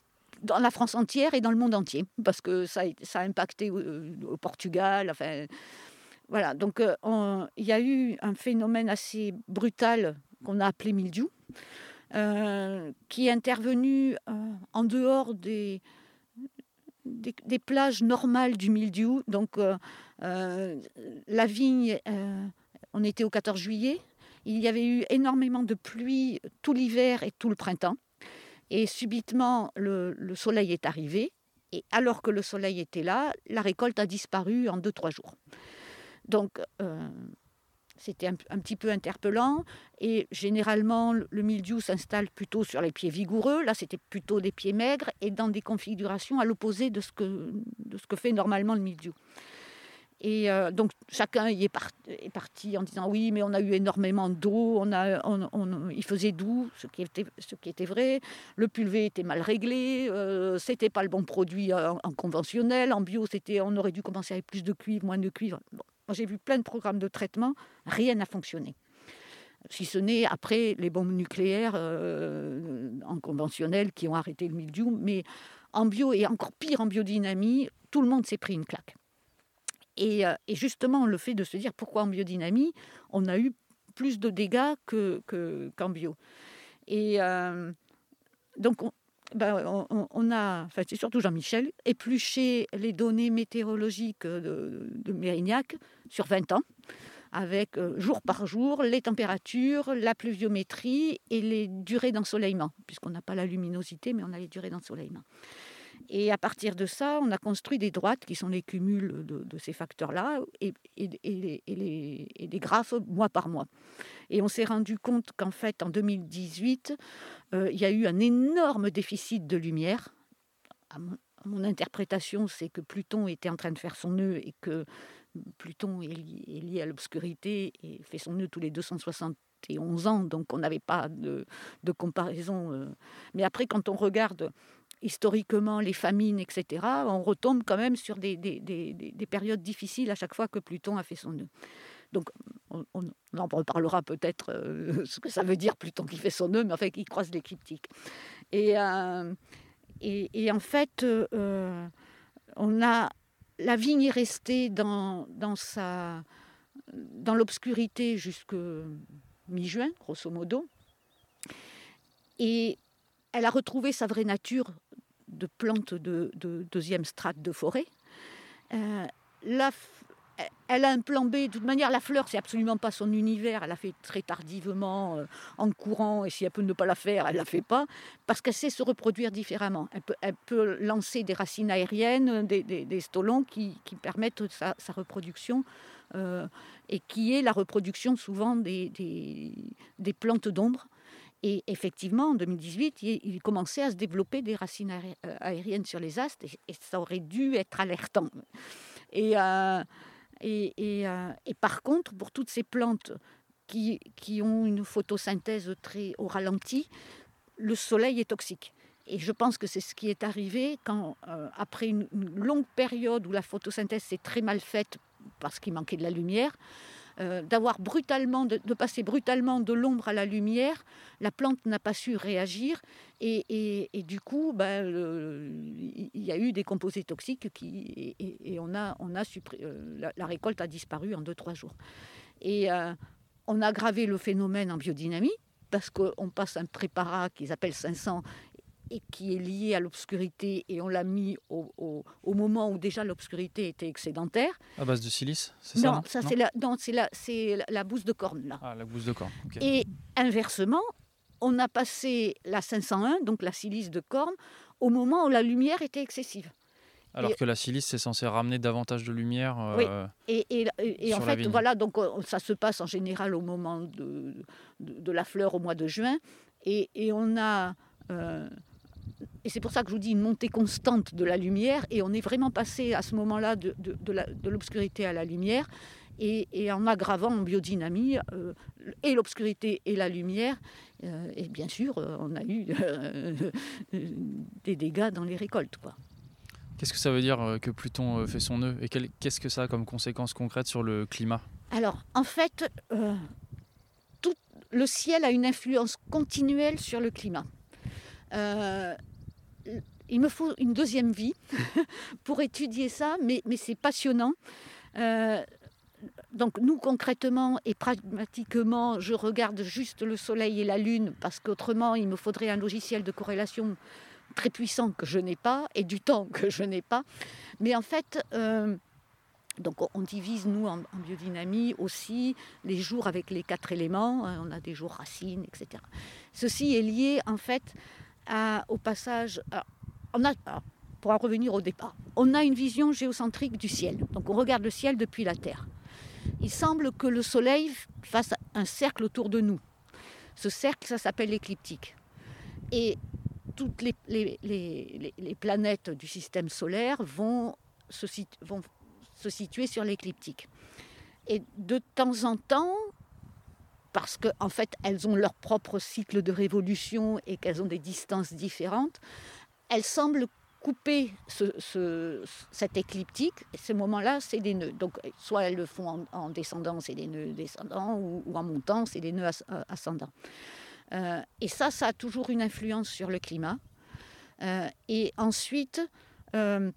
Dans la France entière et dans le monde entier, parce que ça, ça a impacté euh, au Portugal, enfin... Voilà, donc il euh, y a eu un phénomène assez brutal qu'on a appelé mildiou, euh, qui est intervenu euh, en dehors des, des, des plages normales du mildiou. Donc euh, euh, la vigne, euh, on était au quatorze juillet, il y avait eu énormément de pluie tout l'hiver et tout le printemps. Et subitement, le, le soleil est arrivé. Et alors que le soleil était là, la récolte a disparu en deux trois jours. Donc, euh, C'était un, un petit peu interpellant. Et généralement, le mildiou s'installe plutôt sur les pieds vigoureux. Là, c'était plutôt des pieds maigres et dans des configurations à l'opposé de ce que, de ce que fait normalement le mildiou. Et euh, donc, chacun y est, par, est parti en disant « Oui, mais on a eu énormément d'eau, on a, on, on, il faisait doux, ce qui était, ce qui était vrai. Le pulvé était mal réglé, euh, c'était pas le bon produit en, en conventionnel. En bio, c'était, on aurait dû commencer avec plus de cuivre, moins de cuivre. Bon. » Moi, j'ai vu plein de programmes de traitement, rien n'a fonctionné. Si ce n'est après les bombes nucléaires euh, en conventionnel qui ont arrêté le mildiou. Mais en bio et encore pire en biodynamie, tout le monde s'est pris une claque. Et, et justement, le fait de se dire pourquoi en biodynamie, on a eu plus de dégâts que, que, qu'en bio. Et euh, donc, on, ben, on, on a, enfin, c'est surtout Jean-Michel, épluché les données météorologiques de, de Mérignac sur vingt ans, avec euh, jour par jour les températures, la pluviométrie et les durées d'ensoleillement, puisqu'on n'a pas la luminosité, mais on a les durées d'ensoleillement. Et à partir de ça, on a construit des droites qui sont les cumuls de, de ces facteurs-là et, et, et, les, et, les, et des graphes mois par mois. Et on s'est rendu compte qu'en fait, en deux mille dix-huit, euh, il y a eu un énorme déficit de lumière. À mon, à mon interprétation, c'est que Pluton était en train de faire son nœud et que Pluton est lié, est lié à l'obscurité et fait son nœud tous les deux cent soixante et onze ans. Donc, on n'avait pas de, de comparaison. Mais après, quand on regarde historiquement, les famines, et cetera, on retombe quand même sur des, des, des, des périodes difficiles à chaque fois que Pluton a fait son nœud. Donc, on, on en reparlera peut-être euh, ce que ça veut dire, Pluton qui fait son nœud, mais en fait, il croise l'écliptique. Et, euh, et, et en fait, euh, on a, la vigne est restée dans, dans, sa, dans l'obscurité jusqu'à mi-juin, grosso modo. Et elle a retrouvé sa vraie nature de plante de, de deuxième strate de forêt. Euh, la, elle a un plan B. De toute manière, la fleur, c'est absolument pas son univers. Elle l'a fait très tardivement, euh, en courant. Et si elle peut ne pas la faire, elle la fait pas. Parce qu'elle sait se reproduire différemment. Elle peut, elle peut lancer des racines aériennes, des, des, des stolons qui, qui permettent sa, sa reproduction. Euh, et qui est la reproduction souvent des, des, des plantes d'ombre. Et effectivement, en deux mille dix-huit, il commençait à se développer des racines aériennes sur les astes et ça aurait dû être alertant. Et, euh, et, et, euh, et par contre, pour toutes ces plantes qui, qui ont une photosynthèse très au ralenti, le soleil est toxique. Et je pense que c'est ce qui est arrivé quand, euh, après une, une longue période où la photosynthèse s'est très mal faite parce qu'il manquait de la lumière, Euh, d'avoir brutalement, de, de passer brutalement de l'ombre à la lumière, la plante n'a pas su réagir et, et, et du coup, ben, le, il y a eu des composés toxiques qui, et, et, et on a, on a suppré- la, la récolte a disparu en deux à trois jours. Et euh, on a aggravé le phénomène en biodynamie parce qu'on passe un préparat qu'ils appellent cinq cents et qui est lié à l'obscurité, et on l'a mis au, au, au moment où déjà l'obscurité était excédentaire. À base de silice, c'est ça? Non, ça, non, c'est la, non c'est, la, c'est la, la bouse de corne. Là. Ah, la bouse de corne, ok. Et inversement, on a passé la cinq cent un, donc la silice de corne, au moment où la lumière était excessive. Alors et, que la silice, c'est censé ramener davantage de lumière euh, oui. et, et, et, et sur en fait, la vigne. Voilà, donc ça se passe en général au moment de, de, de la fleur, au mois de juin, et, et on a... Euh, Et c'est pour ça que je vous dis une montée constante de la lumière. Et on est vraiment passé à ce moment-là de, de, de, la, de l'obscurité à la lumière. Et, et en aggravant en biodynamie euh, et l'obscurité et la lumière. Euh, et bien sûr, on a eu euh, des dégâts dans les récoltes, quoi. Qu'est-ce que ça veut dire que Pluton fait son nœud ? Et quel, qu'est-ce que ça a comme conséquence concrète sur le climat ? Alors, en fait, euh, tout le ciel a une influence continuelle sur le climat. Euh, il me faut une deuxième vie pour étudier ça, mais, mais c'est passionnant. Euh, donc nous, concrètement et pragmatiquement, je regarde juste le soleil et la lune, parce qu'autrement, il me faudrait un logiciel de corrélation très puissant que je n'ai pas, et du temps que je n'ai pas. Mais en fait... Euh, Donc on divise, nous, en, en biodynamie aussi, les jours avec les quatre éléments. On a des jours racines, et cetera. Ceci est lié, en fait, à, au passage... Alors, on a, alors, pour en revenir au départ, on a une vision géocentrique du ciel. Donc on regarde le ciel depuis la Terre. il semble que le soleil fasse un cercle autour de nous. Ce cercle, ça s'appelle l'écliptique. Et toutes les, les, les, les planètes du système solaire vont se, vont se situer sur l'écliptique. Et de temps en temps, parce qu'en en fait, elles ont leur propre cycle de révolution et qu'elles ont des distances différentes, elles semblent couper ce, ce, cette écliptique. Et ce moment-là, c'est des nœuds. Donc, soit elles le font en, en descendant, c'est des nœuds descendants, ou, ou en montant, c'est des nœuds as, ascendants. Euh, et ça, ça a toujours une influence sur le climat. Euh, et ensuite, euh,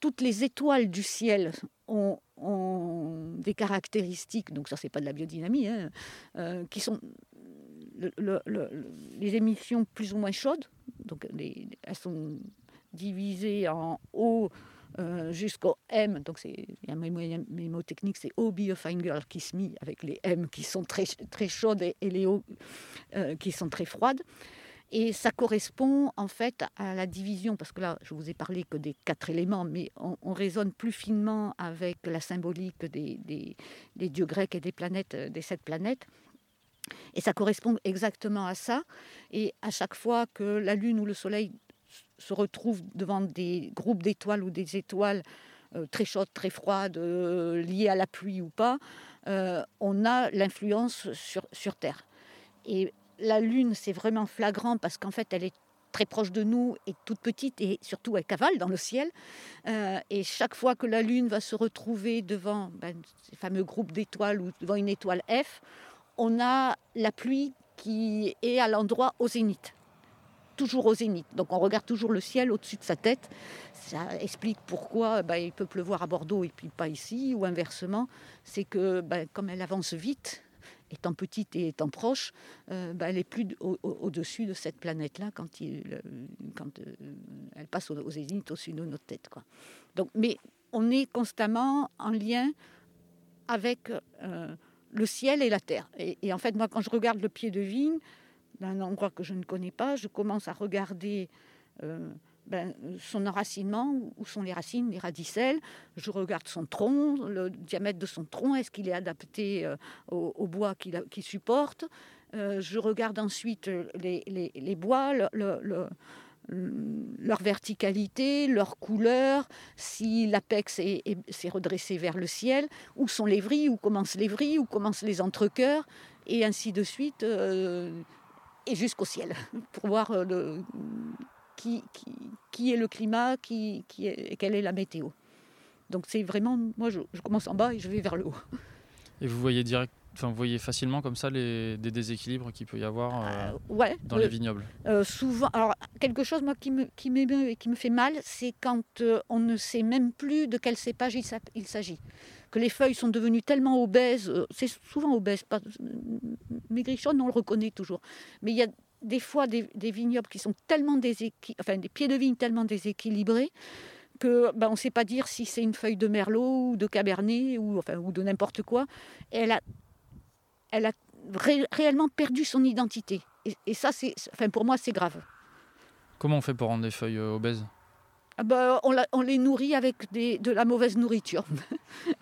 toutes les étoiles du ciel ont, ont des caractéristiques, donc ça, c'est pas de la biodynamie, hein, euh, qui sont le, le, le, les émissions plus ou moins chaudes. Donc les, elles sont divisées en O euh, jusqu'au M. Donc c'est un mémo technique, c'est O Be a Fine Girl Kiss Me, avec les M qui sont très, très chaudes et, et les O euh, qui sont très froides. Et ça correspond en fait à la division, parce que là je vous ai parlé que des quatre éléments, mais on, on raisonne plus finement avec la symbolique des, des, des dieux grecs et des planètes, des sept planètes. Et ça correspond exactement à ça. Et à chaque fois que la Lune ou le Soleil se retrouvent devant des groupes d'étoiles ou des étoiles euh, très chaudes, très froides, euh, liées à la pluie ou pas, euh, on a l'influence sur, sur Terre. Et la Lune, c'est vraiment flagrant parce qu'en fait, elle est très proche de nous et toute petite, et surtout elle cavale dans le ciel. Euh, et chaque fois que la Lune va se retrouver devant ben, ces fameux groupes d'étoiles ou devant une étoile F, on a la pluie qui est à l'endroit au zénith, toujours au zénith. Donc on regarde toujours le ciel au-dessus de sa tête. Ça explique pourquoi ben, il peut pleuvoir à Bordeaux et puis pas ici, ou inversement. C'est que ben, comme elle avance vite, étant petite et étant proche, euh, ben, elle est plus au- au- au-dessus de cette planète-là quand, il, quand euh, elle passe au, au zénith au-dessus de notre tête, quoi. Donc, mais on est constamment en lien avec... Euh, le ciel et la terre. Et, et en fait, moi, quand je regarde le pied de vigne, d'un endroit que je ne connais pas, je commence à regarder euh, ben, son enracinement, où sont les racines, les radicelles. Je regarde son tronc, le diamètre de son tronc, est-ce qu'il est adapté euh, au, au bois qu'il, a, qu'il supporte. Euh, je regarde ensuite les, les, les bois, le, le, le leur verticalité, leur couleur, si l'apex est, est, s'est redressé vers le ciel, où sont les vrilles, où commencent les vrilles, où commencent les entrecœurs, et ainsi de suite, euh, et jusqu'au ciel, pour voir le, qui, qui, qui est le climat, qui, qui est, quelle est la météo. Donc c'est vraiment, moi je, je commence en bas et je vais vers le haut. Et vous voyez direct, enfin, vous voyez facilement comme ça les, des déséquilibres qu'il peut y avoir euh, euh, ouais, dans euh, les vignobles. Euh, souvent, alors quelque chose moi qui me qui m'émeut et qui me fait mal, c'est quand euh, on ne sait même plus de quel cépage il, il s'agit. Que les feuilles sont devenues tellement obèses, euh, c'est souvent obèse, pas maigrichonne, on le reconnaît toujours. Mais il y a des fois des, des vignobles qui sont tellement déséquil, enfin des pieds de vigne tellement déséquilibrés, que ben, on ne sait pas dire si c'est une feuille de merlot ou de cabernet ou enfin ou de n'importe quoi. Et elle a elle a ré- réellement perdu son identité. Et, et ça, c'est, enfin, pour moi, c'est grave. Comment on fait pour rendre les feuilles euh, obèses ? Ah ben, on, la, on les nourrit avec des, de la mauvaise nourriture.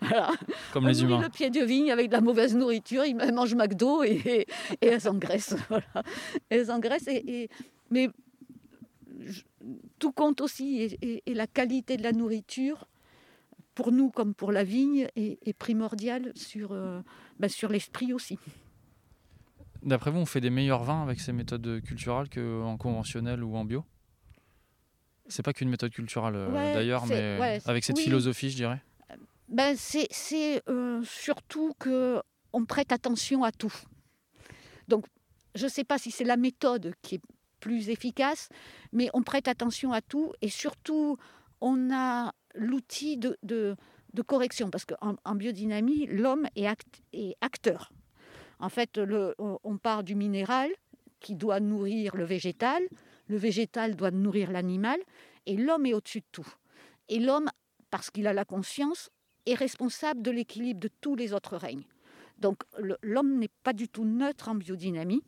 Voilà. Comme on les humains. On nourrit le pied de vigne avec de la mauvaise nourriture, ils mangent McDo et, et, et elles engraissent. Voilà. Elles engraissent. Et, et, mais je, tout compte aussi. Et, et, et la qualité de la nourriture, pour nous comme pour la vigne, est, est primordial sur, euh, bah sur l'esprit aussi. D'après vous, on fait des meilleurs vins avec ces méthodes culturales qu'en conventionnel ou en bio ? C'est pas qu'une méthode culturelle ouais, d'ailleurs, mais ouais, avec cette oui, philosophie, je dirais. Ben c'est c'est euh, surtout qu'on prête attention à tout. Donc, je ne sais pas si c'est la méthode qui est plus efficace, mais on prête attention à tout et surtout, on a l'outil de, de, de correction, parce qu'en en biodynamie, l'homme est, act, est acteur. En fait, le, on part du minéral qui doit nourrir le végétal, le végétal doit nourrir l'animal, et l'homme est au-dessus de tout. Et l'homme, parce qu'il a la conscience, est responsable de l'équilibre de tous les autres règnes. Donc le, l'homme n'est pas du tout neutre en biodynamie,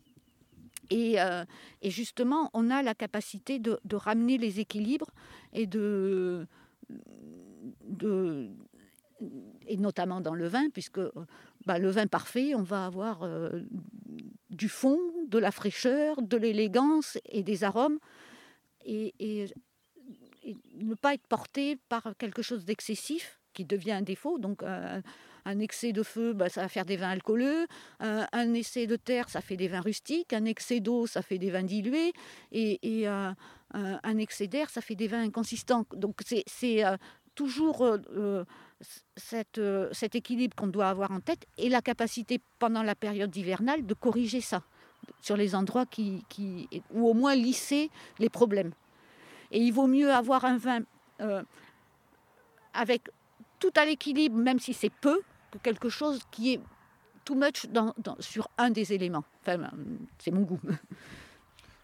Et, euh, et justement, on a la capacité de, de ramener les équilibres et de, de, et notamment dans le vin, puisque bah, le vin parfait, on va avoir euh, du fond, de la fraîcheur, de l'élégance et des arômes, et, et, et ne pas être porté par quelque chose d'excessif qui devient un défaut. Donc euh, un excès de feu, bah, ça va faire des vins alcooleux, euh, un excès de terre, ça fait des vins rustiques, un excès d'eau, ça fait des vins dilués, et, et euh, euh, un excès d'air, ça fait des vins inconsistants. Donc c'est, c'est euh, toujours euh, cette, euh, cet équilibre qu'on doit avoir en tête, et la capacité pendant la période hivernale de corriger ça sur les endroits qui, qui, ou au moins lisser les problèmes. Et il vaut mieux avoir un vin euh, avec tout à l'équilibre, même si c'est peu, que quelque chose qui est too much dans, dans, sur un des éléments. Enfin, c'est mon goût.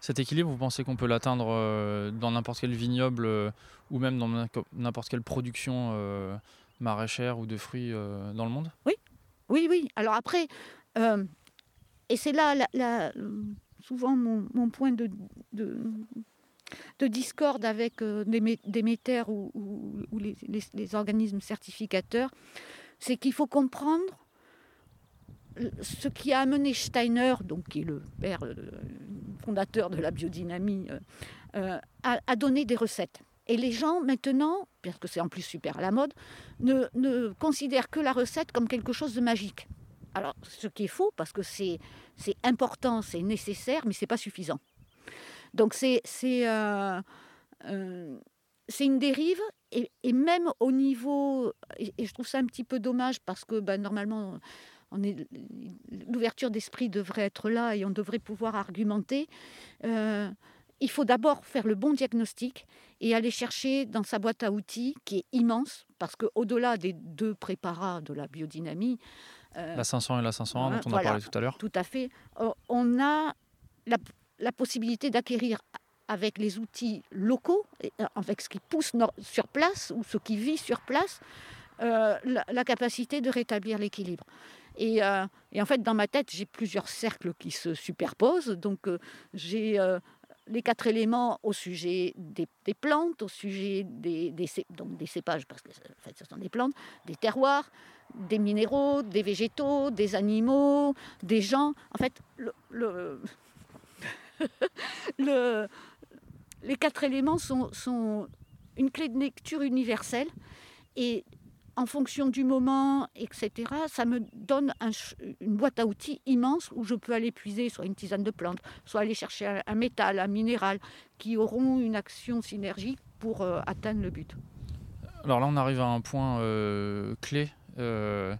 Cet équilibre, vous pensez qu'on peut l'atteindre dans n'importe quel vignoble ou même dans n'importe quelle production euh, maraîchère ou de fruits euh, dans le monde ? Oui, oui, oui. Alors après, euh, et c'est là la, la, souvent mon, mon point de... de de discorde avec euh, Déméter ou, ou, ou les, les, les organismes certificateurs, c'est qu'il faut comprendre ce qui a amené Steiner, donc qui est le père euh, fondateur de la biodynamie, euh, euh, à, à donner des recettes. Et les gens, maintenant, parce que c'est en plus super à la mode, ne, ne considèrent que la recette comme quelque chose de magique. Alors, ce qui est faux, parce que c'est, c'est important, c'est nécessaire, mais ce n'est pas suffisant. Donc c'est, c'est, euh, euh, c'est une dérive, et, et même au niveau, et, et je trouve ça un petit peu dommage parce que ben, normalement on est, l'ouverture d'esprit devrait être là et on devrait pouvoir argumenter. Euh, il faut d'abord faire le bon diagnostic et aller chercher dans sa boîte à outils qui est immense, parce qu'au-delà des deux préparats de la biodynamie... Euh, la cinq cents et la cinq cent un euh, dont on voilà, a parlé tout à l'heure. Tout à fait. On a... la la possibilité d'acquérir avec les outils locaux, avec ce qui pousse sur place ou ce qui vit sur place, euh, la, la capacité de rétablir l'équilibre. Et, euh, et en fait, dans ma tête, j'ai plusieurs cercles qui se superposent. Donc, euh, j'ai euh, les quatre éléments au sujet des, des plantes, au sujet des, des, donc des cépages, parce que en fait, ce sont des plantes, des terroirs, des minéraux, des végétaux, des animaux, des gens. En fait, le... le Le, les quatre éléments sont, sont une clé de lecture universelle, et en fonction du moment, et cetera, ça me donne un, une boîte à outils immense où je peux aller puiser soit une tisane de plantes, soit aller chercher un, un métal, un minéral, qui auront une action synergique pour euh, atteindre le but. Alors là, on arrive à un point euh, clé. Euh...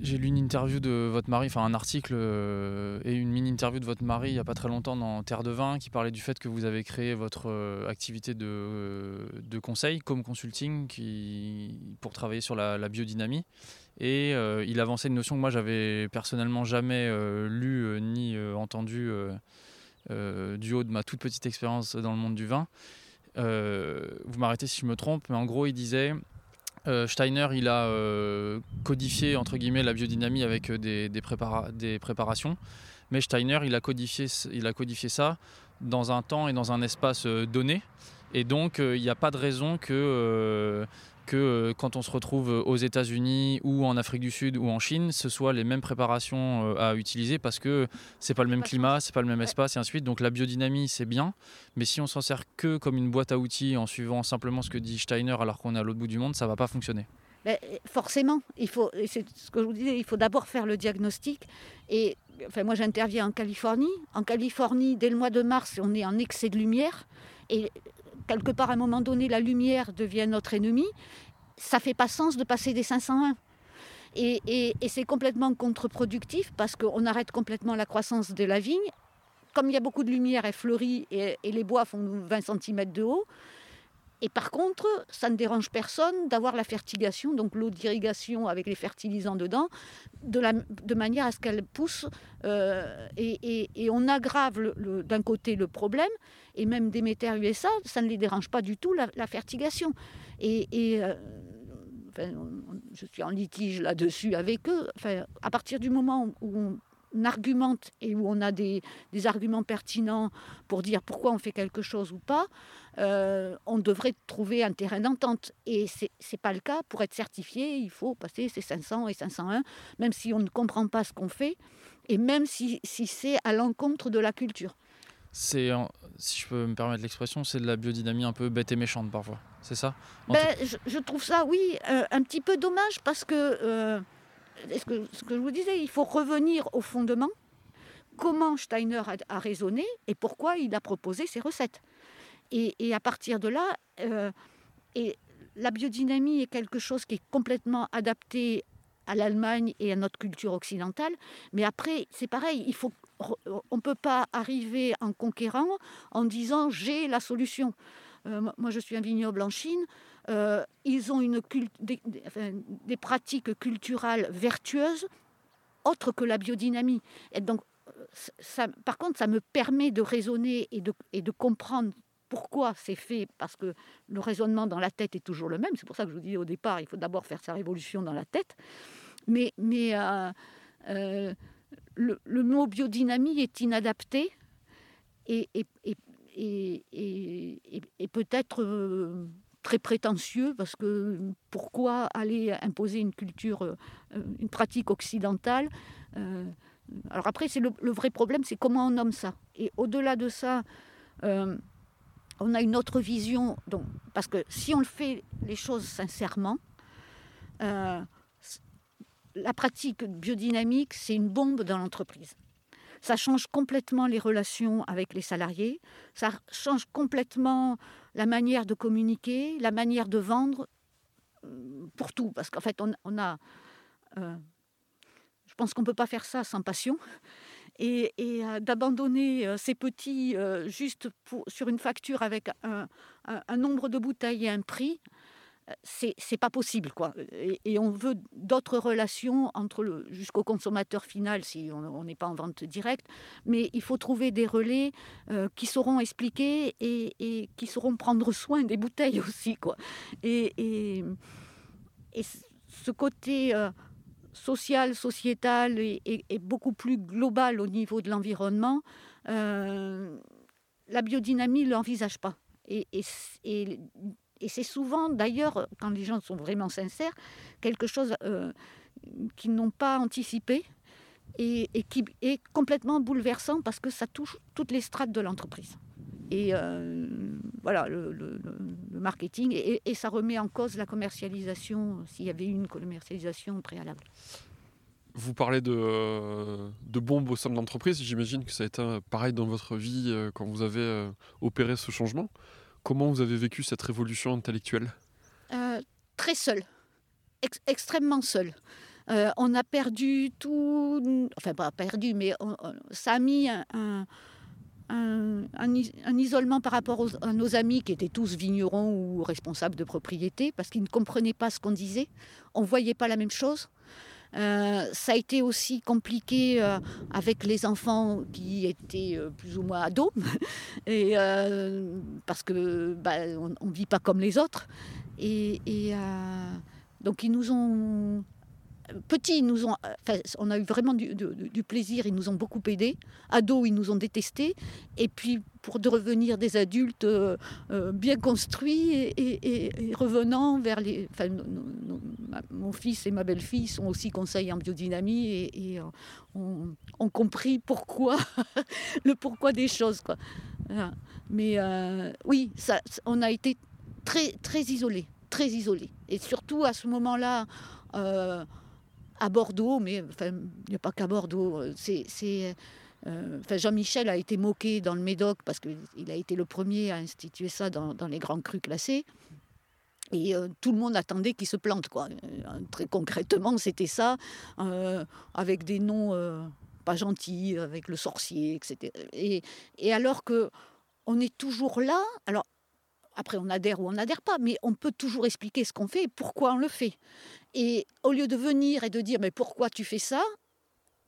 J'ai lu une interview de votre mari, enfin un article euh, et une mini-interview de votre mari il n'y a pas très longtemps dans Terre de Vin, qui parlait du fait que vous avez créé votre euh, activité de, euh, de conseil, Caume Consulting, qui, pour travailler sur la, la biodynamie. Et euh, il avançait une notion que moi, j'avais personnellement jamais euh, lue euh, ni euh, entendue euh, euh, du haut de ma toute petite expérience dans le monde du vin. Euh, vous m'arrêtez si je me trompe, mais en gros, il disait... Euh, Steiner, il a euh, codifié entre guillemets la biodynamie avec des, des, prépara- des préparations, mais Steiner, il a codifié, il a codifié ça dans un temps et dans un espace euh, donné, et donc il euh, n'y a pas de raison que, euh, que euh, quand on se retrouve aux États-Unis ou en Afrique du Sud ou en Chine, ce soit les mêmes préparations euh, à utiliser, parce que c'est pas le même climat, c'est pas le même espace et ainsi de suite. Donc la biodynamie, c'est bien, mais si on s'en sert que comme une boîte à outils en suivant simplement ce que dit Steiner alors qu'on est à l'autre bout du monde, ça va pas fonctionner. Mais forcément, il faut, et c'est ce que je vous disais, il faut d'abord faire le diagnostic. Et enfin, moi, j'interviens en Californie. En Californie, dès le mois de mars, on est en excès de lumière. Et quelque part, à un moment donné, la lumière devient notre ennemi. Ça ne fait pas sens de passer des cinq cent un. Et, et, et c'est complètement contre-productif, parce qu'on arrête complètement la croissance de la vigne. Comme il y a beaucoup de lumière, elle fleurit et, et les bois font vingt centimètres de haut. Et par contre, ça ne dérange personne d'avoir la fertigation, donc l'eau d'irrigation avec les fertilisants dedans, de, la, de manière à ce qu'elle pousse. Euh, et, et, et on aggrave le, le, d'un côté le problème, et même Déméter-U S A, ça ne les dérange pas du tout, la, la fertigation. Et, et euh, enfin, on, je suis en litige là-dessus avec eux. Enfin, à partir du moment où on on argumente et où on a des, des arguments pertinents pour dire pourquoi on fait quelque chose ou pas, euh, on devrait trouver un terrain d'entente. Et ce n'est pas le cas. Pour être certifié, il faut passer ces cinq cents et cinq cent un, même si on ne comprend pas ce qu'on fait et même si, si c'est à l'encontre de la culture. C'est, si je peux me permettre l'expression, c'est de la biodynamie un peu bête et méchante parfois, c'est ça ? Ben, tout... je, je trouve ça, oui, euh, un petit peu dommage parce que... Euh, Ce que, ce que je vous disais, il faut revenir au fondement. Comment Steiner a, a raisonné et pourquoi il a proposé ses recettes. Et, et à partir de là, euh, et la biodynamie est quelque chose qui est complètement adapté à l'Allemagne et à notre culture occidentale. Mais après, c'est pareil, il faut, on ne peut pas arriver en conquérant en disant « j'ai la solution ». Moi, je suis un vignoble en Chine. Euh, ils ont une cult- des, des, enfin, des pratiques culturelles vertueuses autres que la biodynamie. Et donc, ça, par contre, ça me permet de raisonner et de, et de comprendre pourquoi c'est fait, parce que le raisonnement dans la tête est toujours le même. C'est pour ça que je vous dis au départ, il faut d'abord faire sa révolution dans la tête. Mais, mais euh, euh, le, le mot biodynamie est inadapté et, et, et Et, et, et peut-être euh, très prétentieux, parce que pourquoi aller imposer une culture, euh, une pratique occidentale euh, Alors après, c'est le, le vrai problème, c'est comment on nomme ça. Et au-delà de ça, euh, on a une autre vision. Donc, parce que si on le fait les choses sincèrement, euh, la pratique biodynamique, c'est une bombe dans l'entreprise. Ça change complètement les relations avec les salariés, ça change complètement la manière de communiquer, la manière de vendre, pour tout. Parce qu'en fait, on, on a... Euh, je pense qu'on ne peut pas faire ça sans passion. Et, et euh, d'abandonner euh, ces petits euh, juste pour, sur une facture avec un, un, un nombre de bouteilles et un prix, c'est, c'est pas possible, quoi. Et, et on veut d'autres relations entre le, jusqu'au consommateur final, si on n'est pas en vente directe. Mais il faut trouver des relais euh, qui sauront expliquer et, et qui sauront prendre soin des bouteilles aussi, quoi. Et, et, et ce côté euh, social, sociétal et, et, et beaucoup plus global au niveau de l'environnement, euh, la biodynamie ne l'envisage pas. Et, et, et Et c'est souvent, d'ailleurs, quand les gens sont vraiment sincères, quelque chose euh, qu'ils n'ont pas anticipé et, et qui est complètement bouleversant parce que ça touche toutes les strates de l'entreprise. Et euh, voilà, le, le, le marketing, et, et ça remet en cause la commercialisation, s'il y avait une commercialisation préalable. Vous parlez de, de bombes au sein de l'entreprise. J'imagine que ça a été pareil dans votre vie quand vous avez opéré ce changement. Comment vous avez vécu cette révolution intellectuelle ? euh, Très seule, Ex- extrêmement seule. Euh, on a perdu tout, enfin pas perdu, mais on, on, ça a mis un, un, un, un isolement par rapport aux, à nos amis qui étaient tous vignerons ou responsables de propriété parce qu'ils ne comprenaient pas ce qu'on disait, on ne voyait pas la même chose. Euh, ça a été aussi compliqué euh, avec les enfants qui étaient euh, plus ou moins ados, et, euh, parce que bah, on ne vit pas comme les autres. Et, et euh, donc ils nous ont petits, ils nous ont, enfin, on a eu vraiment du, du, du plaisir, ils nous ont beaucoup aidés. Ados, ils nous ont détestés. Et puis pour devenir des adultes euh, euh, bien construits et, et, et revenant vers les, enfin, nos, nos, mon fils et ma belle-fille sont aussi conseillers en biodynamie et, et ont on compris pourquoi, le pourquoi des choses, quoi. Mais euh, oui, ça, on a été très, très isolés, très isolés. Et surtout à ce moment-là, euh, à Bordeaux, mais enfin, il n'y a pas qu'à Bordeaux, c'est... c'est Euh, enfin, Jean-Michel a été moqué dans le Médoc parce qu'il a été le premier à instituer ça dans, dans les grands crus classés. Et euh, tout le monde attendait qu'il se plante, quoi. Euh, très concrètement, c'était ça, euh, avec des noms euh, pas gentils, avec le sorcier, et cetera. Et, et alors qu'on est toujours là, alors après on adhère ou on n'adhère pas, mais on peut toujours expliquer ce qu'on fait et pourquoi on le fait. Et au lieu de venir et de dire « mais pourquoi tu fais ça ?»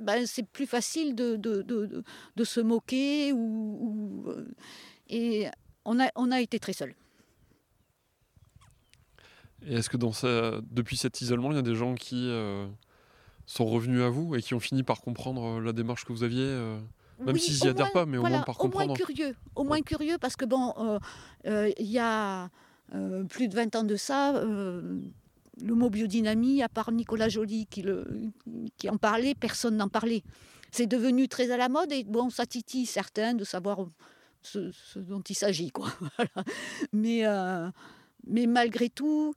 Ben, c'est plus facile de, de, de, de se moquer. Ou, ou, et on a, on a été très seuls. Et est-ce que dans ça, depuis cet isolement, il y a des gens qui euh, sont revenus à vous et qui ont fini par comprendre la démarche que vous aviez euh... Même oui, s'ils n'y adhèrent pas, mais voilà, au moins par comprendre. Au moins curieux, au moins ouais. curieux parce que bon, il euh, euh, y a euh, plus de vingt ans de ça, euh, le mot biodynamie, à part Nicolas Joly qui, le, qui en parlait, personne n'en parlait. C'est devenu très à la mode et bon, ça titille certains de savoir ce, ce dont il s'agit, quoi. Voilà. Mais, euh, mais malgré tout,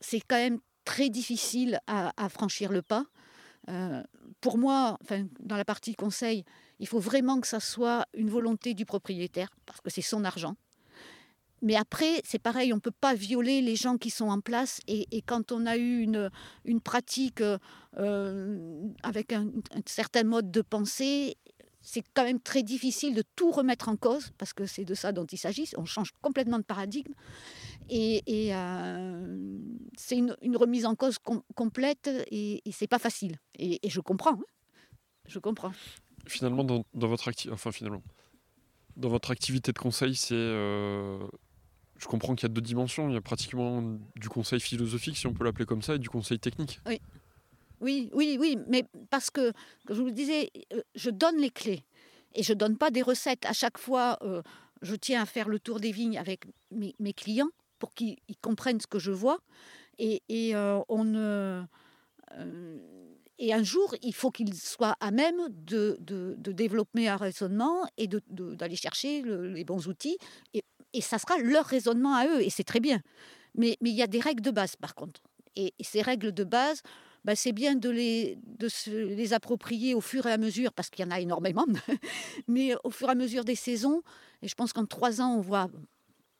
c'est quand même très difficile à, à franchir le pas. Euh, pour moi, enfin, dans la partie conseil, il faut vraiment que ça soit une volonté du propriétaire, parce que c'est son argent. Mais après, c'est pareil, on ne peut pas violer les gens qui sont en place. Et, et quand on a eu une, une pratique euh, avec un, un certain mode de pensée, c'est quand même très difficile de tout remettre en cause, parce que c'est de ça dont il s'agit. On change complètement de paradigme. Et, et euh, c'est une, une remise en cause com- complète, et, et ce n'est pas facile. Et, et je comprends, hein. Je comprends. Finalement, dans, dans votre acti- enfin, finalement, dans votre activité de conseil, c'est, euh, je comprends qu'il y a deux dimensions. Il y a pratiquement du conseil philosophique, si on peut l'appeler comme ça, et du conseil technique. Oui, oui, oui, oui, mais parce que, comme je vous le disais, je donne les clés et je ne donne pas des recettes. À chaque fois, euh, je tiens à faire le tour des vignes avec mes, mes clients pour qu'ils comprennent ce que je vois. Et, et euh, on... Euh, euh, Et un jour, il faut qu'il soit à même de, de, de développer un raisonnement et de, de, d'aller chercher le, les bons outils. Et, et ça sera leur raisonnement à eux, et c'est très bien. Mais, mais il y a des règles de base, par contre. Et, et ces règles de base, ben c'est bien de les, de se les approprier au fur et à mesure, parce qu'il y en a énormément, mais au fur et à mesure des saisons. Et je pense qu'en trois ans, on voit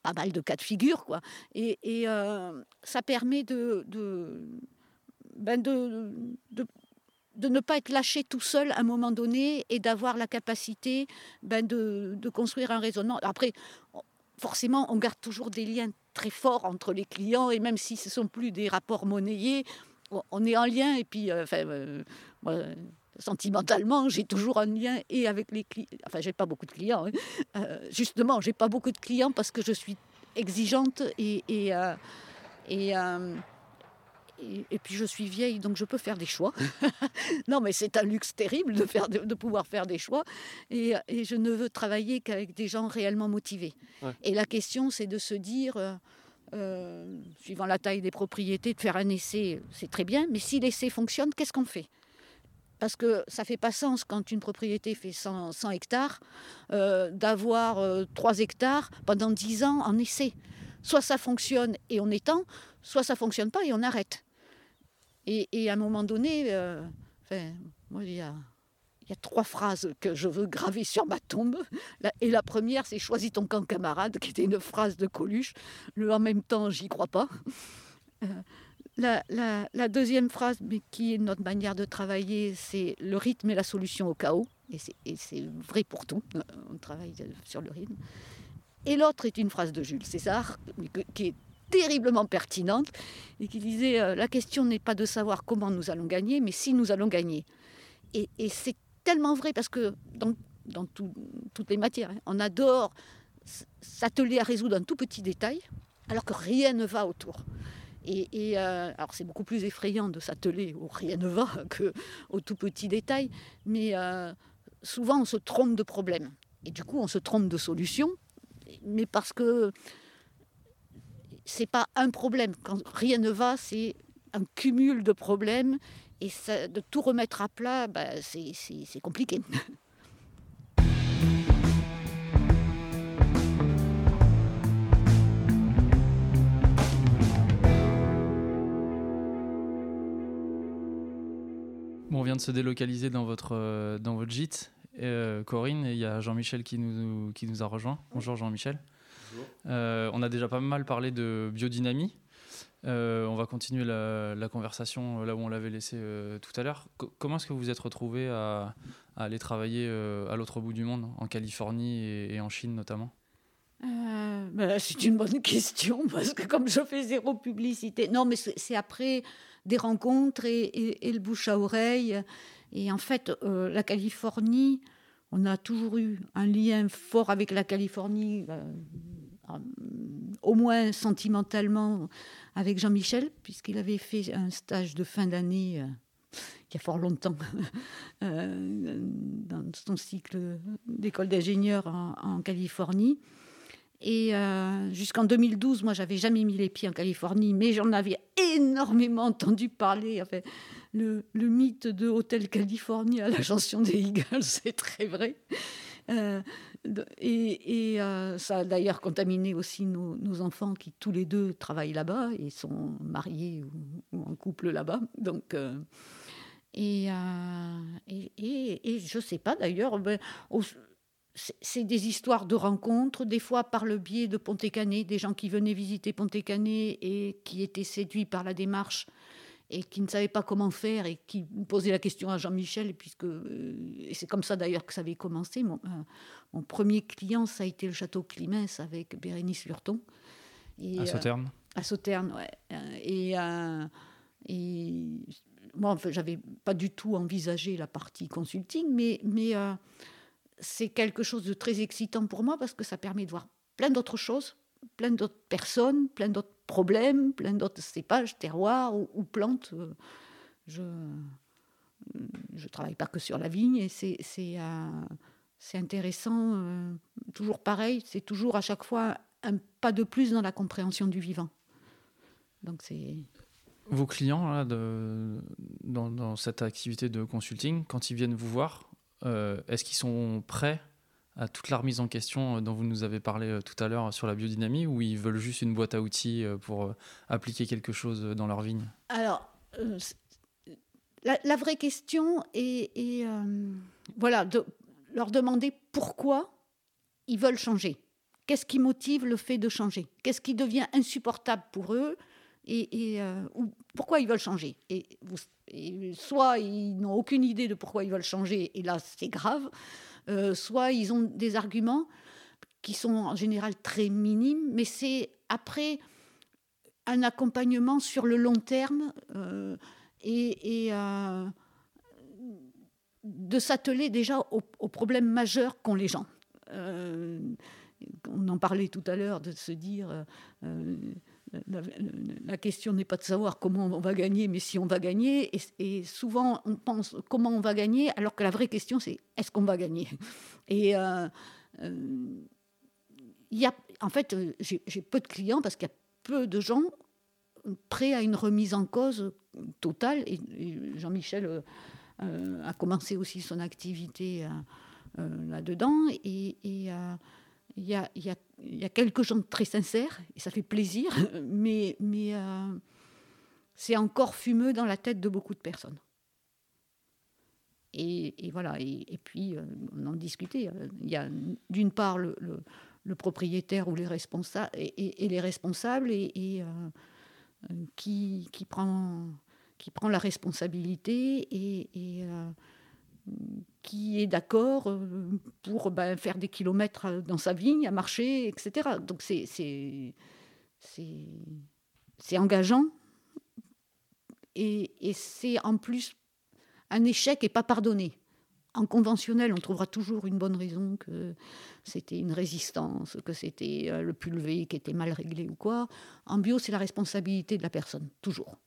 pas mal de cas de figure, quoi. Et, et euh, ça permet de... de, ben de, de de ne pas être lâché tout seul à un moment donné et d'avoir la capacité ben, de, de construire un raisonnement. Après, forcément, on garde toujours des liens très forts entre les clients et même si ce ne sont plus des rapports monnayés, on est en lien et puis, euh, enfin, euh, moi, sentimentalement, j'ai toujours un lien et avec les clients. Enfin, je n'ai pas beaucoup de clients. Hein. Euh, justement, je n'ai pas beaucoup de clients parce que je suis exigeante et... et, euh, et euh, Et puis je suis vieille, donc je peux faire des choix. Non, mais c'est un luxe terrible de, faire, de, de pouvoir faire des choix. Et, et je ne veux travailler qu'avec des gens réellement motivés. Ouais. Et la question, c'est de se dire, euh, euh, suivant la taille des propriétés, de faire un essai, c'est très bien. Mais si l'essai fonctionne, qu'est-ce qu'on fait ? Parce que ça ne fait pas sens quand une propriété fait cent, cent hectares, euh, d'avoir euh, trois hectares pendant dix ans en essai. Soit ça fonctionne et on étend, soit ça ne fonctionne pas et on arrête. Et, et à un moment donné, euh, enfin, moi, il y a, il y a trois phrases que je veux graver sur ma tombe. La, et la première, c'est « Choisis ton camp, camarade », qui était une phrase de Coluche. Le « en même temps, j'y crois pas ». Euh, la, la, la deuxième phrase, mais qui est notre manière de travailler, c'est « Le rythme est la solution au chaos ». Et c'est, et c'est vrai pour tout, on travaille sur le rythme. Et l'autre est une phrase de Jules César, qui est terriblement pertinente et qui disait euh, la question n'est pas de savoir comment nous allons gagner mais si nous allons gagner et, et c'est tellement vrai parce que dans, dans tout, toutes les matières hein, on adore s'atteler à résoudre un tout petit détail alors que rien ne va autour et, et euh, alors c'est beaucoup plus effrayant de s'atteler au rien ne va que au tout petit détail mais euh, souvent on se trompe de problème et du coup on se trompe de solution mais parce que c'est pas un problème. Quand rien ne va, c'est un cumul de problèmes. Et ça, de tout remettre à plat, bah, c'est, c'est, c'est compliqué. Bon, on vient de se délocaliser dans votre, euh, dans votre gîte, euh, Corinne, et il y a Jean-Michel qui nous, qui nous a rejoint. Bonjour Jean-Michel. Euh, on a déjà pas mal parlé de biodynamie. Euh, on va continuer la, la conversation là où on l'avait laissée euh, tout à l'heure. C- comment est-ce que vous vous êtes retrouvés à, à aller travailler euh, à l'autre bout du monde, en Californie et, et en Chine notamment ? euh, ben, C'est une bonne question parce que comme je fais zéro publicité, non mais c'est, c'est après des rencontres et, et, et le bouche à oreille. Et en fait, euh, la Californie, on a toujours eu un lien fort avec la Californie. Euh, au moins sentimentalement avec Jean-Michel, puisqu'il avait fait un stage de fin d'année euh, il y a fort longtemps, euh, dans son cycle d'école d'ingénieur en, en Californie. Et euh, jusqu'en deux mille douze, moi, j'avais jamais mis les pieds en Californie, mais j'en avais énormément entendu parler. Enfin, le, le mythe de Hôtel California, la chanson des Eagles, c'est très vrai. Euh, et et euh, ça a d'ailleurs contaminé aussi nos, nos enfants qui, tous les deux, travaillent là-bas et sont mariés ou, ou en couple là-bas. Donc... Euh, Et, euh, et, et, et je ne sais pas d'ailleurs, ben, oh, c'est, c'est des histoires de rencontres, des fois par le biais de Pontet-Canet, des gens qui venaient visiter Pontet-Canet et qui étaient séduits par la démarche et qui ne savaient pas comment faire et qui posaient la question à Jean-Michel, puisque, et c'est comme ça d'ailleurs que ça avait commencé. Mon, euh, mon premier client, ça a été le Château Climens avec Bérénice Lurton. Et, à Sauternes euh, À Sauternes, oui. Et... Euh, et moi, enfin, j'avais pas du tout envisagé la partie consulting, mais, mais euh, c'est quelque chose de très excitant pour moi parce que ça permet de voir plein d'autres choses, plein d'autres personnes, plein d'autres problèmes, plein d'autres cépages, terroirs ou, ou plantes. Je je travaille pas que sur la vigne et c'est c'est euh, c'est intéressant. Euh, toujours pareil, c'est toujours à chaque fois un pas de plus dans la compréhension du vivant. Donc c'est Vos clients, là, de, dans, dans cette activité de consulting, quand ils viennent vous voir, euh, est-ce qu'ils sont prêts à toute la remise en question dont vous nous avez parlé tout à l'heure sur la biodynamie, ou ils veulent juste une boîte à outils pour appliquer quelque chose dans leur vigne ? Alors, euh, la, la vraie question est, est euh, voilà, de leur demander pourquoi ils veulent changer. Qu'est-ce qui motive le fait de changer ? Qu'est-ce qui devient insupportable pour eux ? Et, et euh, ou pourquoi ils veulent changer et, et soit ils n'ont aucune idée de pourquoi ils veulent changer, et là c'est grave, euh, soit ils ont des arguments qui sont en général très minimes, mais c'est après un accompagnement sur le long terme euh, et, et euh, de s'atteler déjà aux, aux problèmes majeurs qu'ont les gens. Euh, on en parlait tout à l'heure, de se dire... Euh, La, la, la question n'est pas de savoir comment on va gagner, mais si on va gagner. Et, et souvent, on pense comment on va gagner, alors que la vraie question, c'est est-ce qu'on va gagner ? Et euh, euh, y a, en fait, j'ai, j'ai peu de clients parce qu'il y a peu de gens prêts à une remise en cause totale. Et, et Jean-Michel euh, euh, a commencé aussi son activité euh, euh, là-dedans. Et... et euh, Il y, a, il, y a, il y a quelques gens très sincères, et ça fait plaisir, mais, mais euh, c'est encore fumeux dans la tête de beaucoup de personnes. Et, et voilà, et, et puis on en discutait. Il y a d'une part le, le, le propriétaire ou les responsa- et, et, et les responsables et, et, euh, qui, qui, prend, qui prend la responsabilité et... et euh, qui est d'accord pour ben, faire des kilomètres dans sa vigne, à marcher, et cetera. Donc c'est, c'est, c'est, c'est engageant et, et c'est en plus un échec et pas pardonné. En conventionnel, on trouvera toujours une bonne raison que c'était une résistance, que c'était le pulvé qui était mal réglé ou quoi. En bio, c'est la responsabilité de la personne, toujours.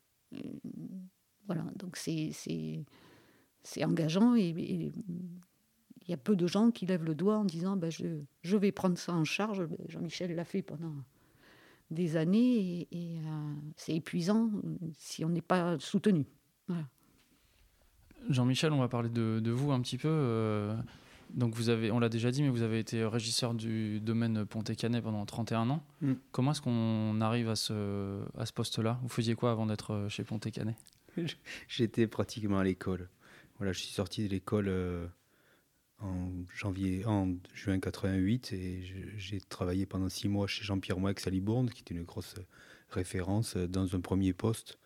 Voilà, donc c'est... c'est C'est engageant et il y a peu de gens qui lèvent le doigt en disant ben, « je, je vais prendre ça en charge ». Jean-Michel l'a fait pendant des années et, et euh, c'est épuisant si on n'est pas soutenu. Voilà. Jean-Michel, on va parler de, de vous un petit peu. Euh, donc vous avez, on l'a déjà dit, mais vous avez été régisseur du domaine Pontet-Canet pendant trente et un ans. Mmh. Comment est-ce qu'on arrive à ce, à ce poste-là ? Vous faisiez quoi avant d'être chez Pontet-Canet ? J'étais pratiquement à l'école. Voilà, je suis sorti de l'école euh, en janvier, en juin quatre-vingt-huit et je, j'ai travaillé pendant six mois chez Jean-Pierre Moix à Libourne, qui était une grosse référence dans un premier poste,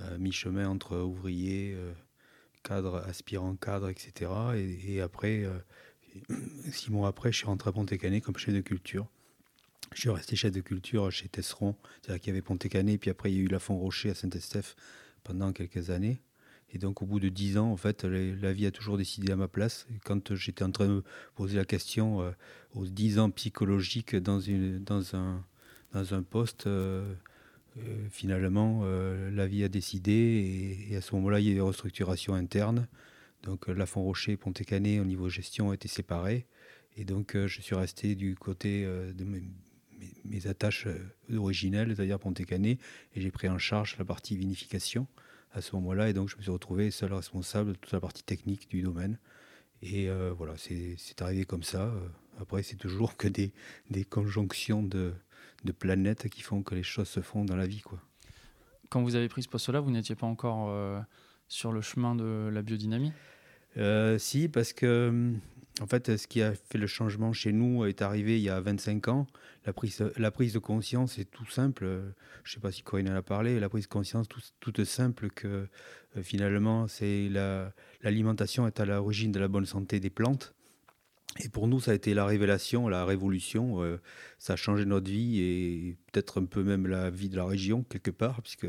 euh, mi-chemin entre ouvrier, euh, cadre, aspirant cadre, et cetera. Et, et après, euh, six mois après, je suis rentré à Pontet-Canet comme chef de culture. Je suis resté chef de culture chez Tesseron, c'est-à-dire qu'il y avait Pontet-Canet, puis après il y a eu Lafon-Rocher à Saint-Estèphe pendant quelques années. Et donc, au bout de dix ans, en fait, la vie a toujours décidé à ma place. Et quand j'étais en train de me poser la question euh, aux dix ans psychologiques dans, une, dans, un, dans un poste, euh, Euh, finalement, euh, la vie a décidé et, et à ce moment-là, il y a eu des restructurations internes. Donc, Lafon-Rocher et Pontet-Canet, au niveau gestion, ont été séparés. Et donc, euh, je suis resté du côté euh, de mes, mes attaches euh, originelles, c'est-à-dire Pontet-Canet, et j'ai pris en charge la partie vinification à ce moment-là. Et donc, je me suis retrouvé seul responsable de toute la partie technique du domaine. Et euh, voilà, c'est, c'est arrivé comme ça. Après, c'est toujours que des, des conjonctions de, de planètes qui font que les choses se font dans la vie, quoi. Quand vous avez pris ce poste-là, vous n'étiez pas encore euh, sur le chemin de la biodynamie ? Euh, si, parce que en fait, ce qui a fait le changement chez nous est arrivé il y a vingt-cinq ans. La prise, la prise de conscience est tout simple. Je ne sais pas si Corinne en a parlé. La prise de conscience tout, toute simple que euh, finalement, c'est la, l'alimentation est à l'origine de la bonne santé des plantes. Et pour nous, ça a été la révélation, la révolution. Euh, ça a changé notre vie et peut-être un peu même la vie de la région, quelque part, puisque